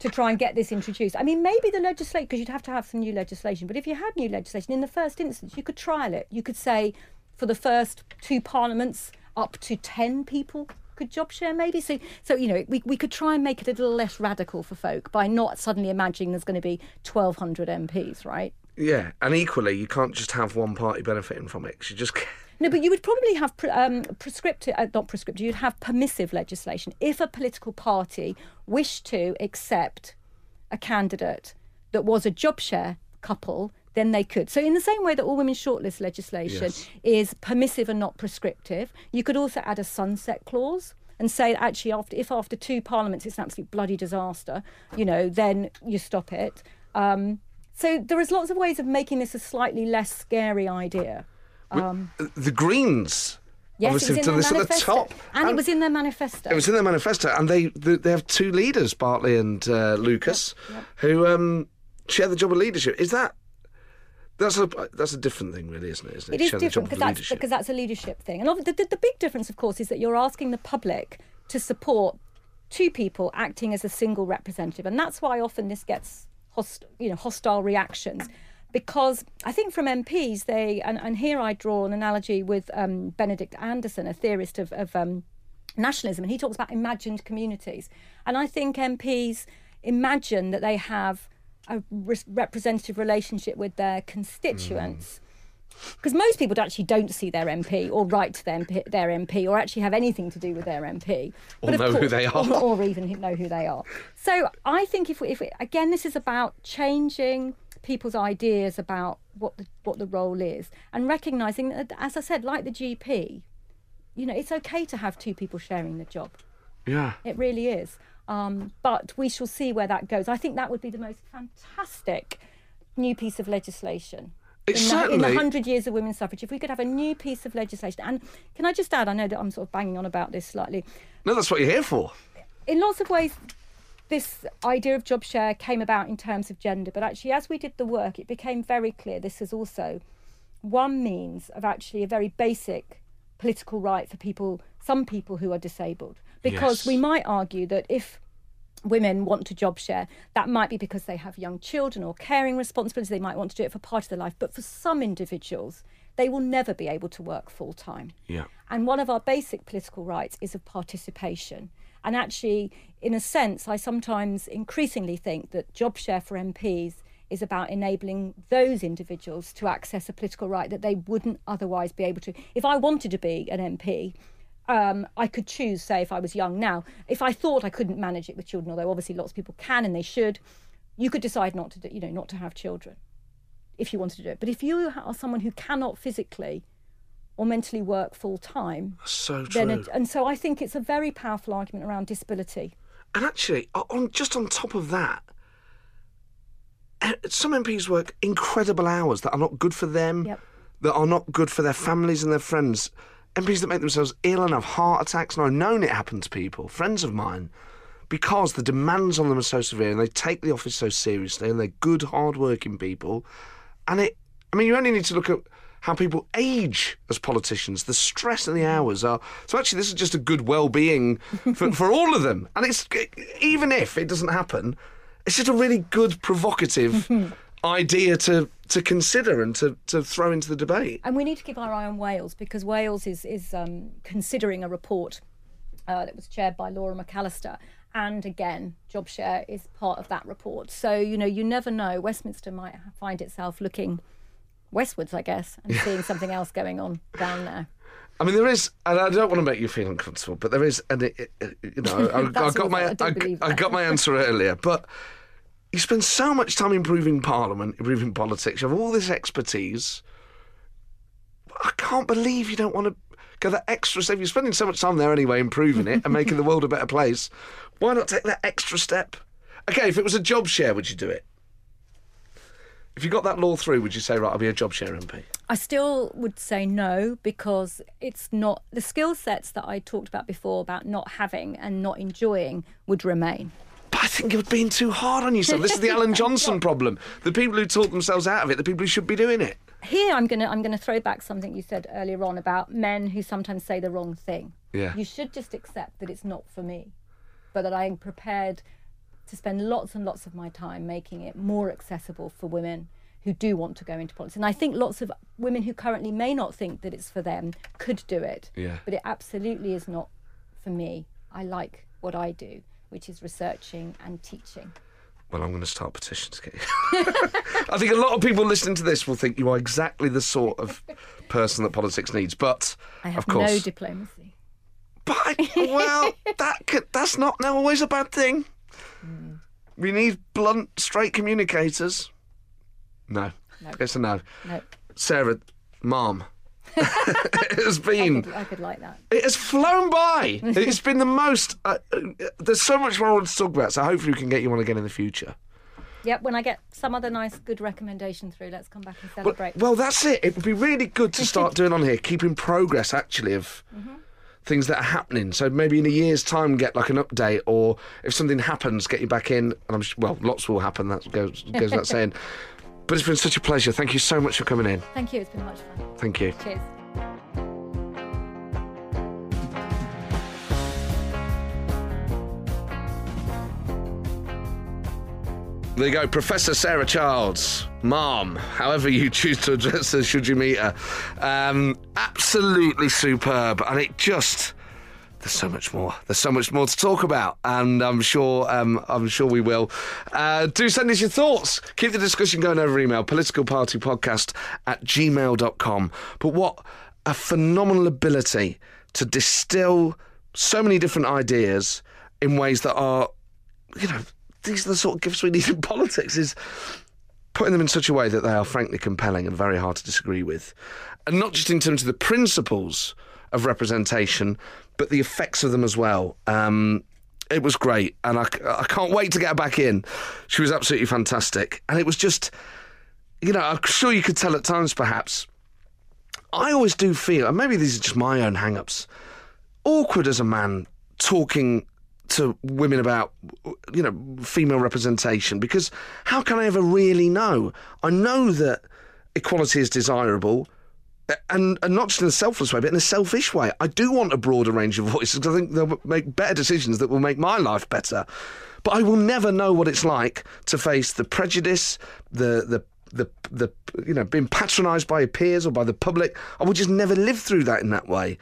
to try and get this introduced. I mean, maybe the legislation, because you'd have to have some new legislation, but if you had new legislation, in the first instance, you could trial it. You could say, for the first two parliaments, up to ten people could job share maybe. So, so you know, we, we could try and make it a little less radical for folk by not suddenly imagining there's going to be twelve hundred M Ps, right? Yeah, and equally, you can't just have one party benefiting from it. 'Cause you just can't. No, but you would probably have pre- um, prescriptive, uh, not prescriptive, you'd have permissive legislation. If a political party wished to accept a candidate that was a job share couple, then they could. So in the same way that all women shortlist legislation yes. is permissive and not prescriptive, you could also add a sunset clause and say, actually, after if after two parliaments it's an absolute bloody disaster, you know, then you stop it. Um, So there is lots of ways of making this a slightly less scary idea. Um, the Greens... Yes, it was in their manifesto. And, and it was in their manifesto. It was in their manifesto. And they they have two leaders, Bartley and uh, Lucas, yep, yep. who um, share the job of leadership. Is that... That's a, that's a different thing, really, isn't it? Isn't it, it is different, because that's, because that's a leadership thing. And the, the, the big difference, of course, is that you're asking the public to support two people acting as a single representative. And that's why often this gets host, you know, hostile reactions. Because I think from M Ps, they... And, and here I draw an analogy with um, Benedict Anderson, a theorist of, of um, nationalism, and he talks about imagined communities. And I think M Ps imagine that they have a re- representative relationship with their constituents. Because mm. most people actually don't see their M P or write to their M P, their M P, or actually have anything to do with their M P. Or but know of course, who they are. Or, or even know who they are. So I think if we, if we... Again, this is about changing... people's ideas about what the, what the role is, and recognising that, as I said, like the G P, you know, it's okay to have two people sharing the job. Yeah. It really is. Um, but we shall see where that goes. I think that would be the most fantastic new piece of legislation. It's in, certainly... the, in the hundred years of women's suffrage, if we could have a new piece of legislation. And can I just add, I know that I'm sort of banging on about this slightly. No, that's what you're here for. In lots of ways... this idea of job share came about in terms of gender, but actually as we did the work, it became very clear this is also one means of actually a very basic political right for people, some people who are disabled. Because yes. we might argue that if women want to job share, that might be because they have young children or caring responsibilities, they might want to do it for part of their life. But for some individuals, they will never be able to work full time. Yeah. And one of our basic political rights is of participation. And actually, in a sense, I sometimes increasingly think that job share for M Ps is about enabling those individuals to access a political right that they wouldn't otherwise be able to. If I wanted to be an M P, um, I could choose, say, if I was young now, if I thought I couldn't manage it with children, although obviously lots of people can and they should, you could decide not to do, you know, not to have children if you wanted to do it. But if you are someone who cannot physically or mentally work full-time. So true. Then it, and so I think it's a very powerful argument around disability. And actually, on just on top of that, some M Ps work incredible hours that are not good for them, yep. that are not good for their families and their friends. M Ps that make themselves ill and have heart attacks, and I've known it happen to people, friends of mine, because the demands on them are so severe and they take the office so seriously and they're good, hard-working people. And it... I mean, you only need to look at... how people age as politicians, the stress and the hours are... So actually, this is just a good well-being for, for all of them. And it's even if it doesn't happen, it's just a really good, provocative idea to, to consider and to, to throw into the debate. And we need to keep our eye on Wales, because Wales is, is um, considering a report uh, that was chaired by Laura McAllister. And again, job share is part of that report. So, you know, you never know. Westminster might find itself looking... westwards, I guess, and seeing something else going on down there. I mean, there is, and I don't want to make you feel uncomfortable, but there is, and it, it, you know, I, I got my, I, I, I got my answer earlier. But you spend so much time improving Parliament, improving politics. You have all this expertise. I can't believe you don't want to go that extra step. You're spending so much time there anyway, improving it and making the world a better place. Why not take that extra step? Okay, if it was a job share, would you do it? If you got that law through, would you say, right, I'll be a job share M P? I still would say no, because it's not... the skill sets that I talked about before about not having and not enjoying would remain. But I think you're being too hard on yourself. This is the Alan Johnson yeah. problem. The people who talk themselves out of it, the people who should be doing it. Here, I'm going to I'm going to throw back something you said earlier on about men who sometimes say the wrong thing. Yeah. You should just accept that it's not for me, but that I am prepared... to spend lots and lots of my time making it more accessible for women who do want to go into politics. And I think lots of women who currently may not think that it's for them could do it. Yeah. But it absolutely is not for me. I like what I do, which is researching and teaching. Well, I'm going to start petitions. I think a lot of people listening to this will think you are exactly the sort of person that politics needs. But, I have of course, no diplomacy. But, I, well, that could, that's not now always a bad thing. Mm. We need blunt, straight communicators. No. no. It's a no. No. Sarah, ma'am, it has been... I could, I could like that. It has flown by. It's been the most... Uh, there's so much more I want to talk about, so hopefully we can get you on again in the future. Yep, when I get some other nice, good recommendation through, let's come back and celebrate. Well, well that's it. It would be really good to start doing on here, keeping progress, actually, of mm-hmm. things that are happening. So maybe in a year's time, get like an update, or if something happens, get you back in. And I'm sure, well, lots will happen, that goes, goes without saying. But it's been such a pleasure. Thank you so much for coming in. Thank you. It's been much fun. Thank you. Cheers. There you go, Professor Sarah Childs, Mom, however you choose to address her, should you meet her. Um, absolutely superb. And it just, there's so much more. There's so much more to talk about. And I'm sure um, I'm sure we will. Uh, do send us your thoughts. Keep the discussion going over email, politicalpartypodcast at gmail dot com. But what a phenomenal ability to distill so many different ideas in ways that are, you know, these are the sort of gifts we need in politics, is putting them in such a way that they are frankly compelling and very hard to disagree with. And not just in terms of the principles of representation, but the effects of them as well. Um, it was great, and I, I can't wait to get her back in. She was absolutely fantastic. And it was just, you know, I'm sure you could tell at times perhaps, I always do feel, and maybe these are just my own hang-ups, awkward as a man talking to women about, you know, female representation, because how can I ever really know? I know that equality is desirable, and, and not just in a selfless way, but in a selfish way. I do want a broader range of voices, because I think they'll make better decisions that will make my life better. But I will never know what it's like to face the prejudice, the the the, the you know, being patronised by your peers or by the public. I will just never live through that in that way.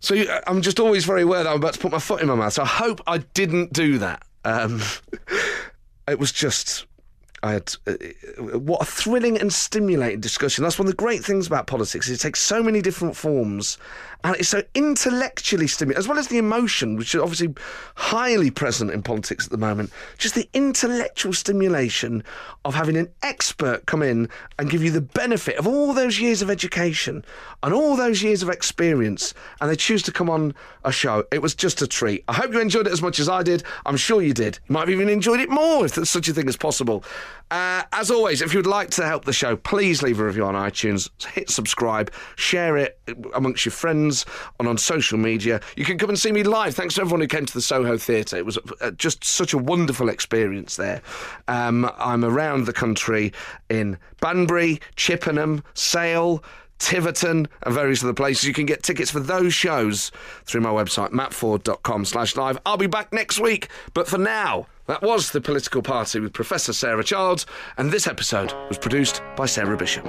So I'm just always very aware that I'm about to put my foot in my mouth. So I hope I didn't do that. Um, it was just, I had uh, what a thrilling and stimulating discussion. That's one of the great things about politics, is it takes so many different forms, and it's so intellectually stimulating, as well as the emotion, which is obviously highly present in politics at the moment. Just the intellectual stimulation of having an expert come in and give you the benefit of all those years of education and all those years of experience, and they choose to come on a show. It was just a treat. I hope you enjoyed it as much as I did. I'm sure you did. You might have even enjoyed it more, if such a thing is possible. Uh, as always, if you would like to help the show, please leave a review on iTunes, hit subscribe, share it amongst your friends and on social media. You can come and see me live. Thanks to everyone who came to the Soho Theatre. It was just such a wonderful experience there. Um, I'm around the country in Banbury, Chippenham, Sale, Tiverton and various other places. You can get tickets for those shows through my website, matt ford dot com slash live. I'll be back next week, but for now, that was The Political Party with Professor Sarah Childs, and this episode was produced by Sarah Bishop.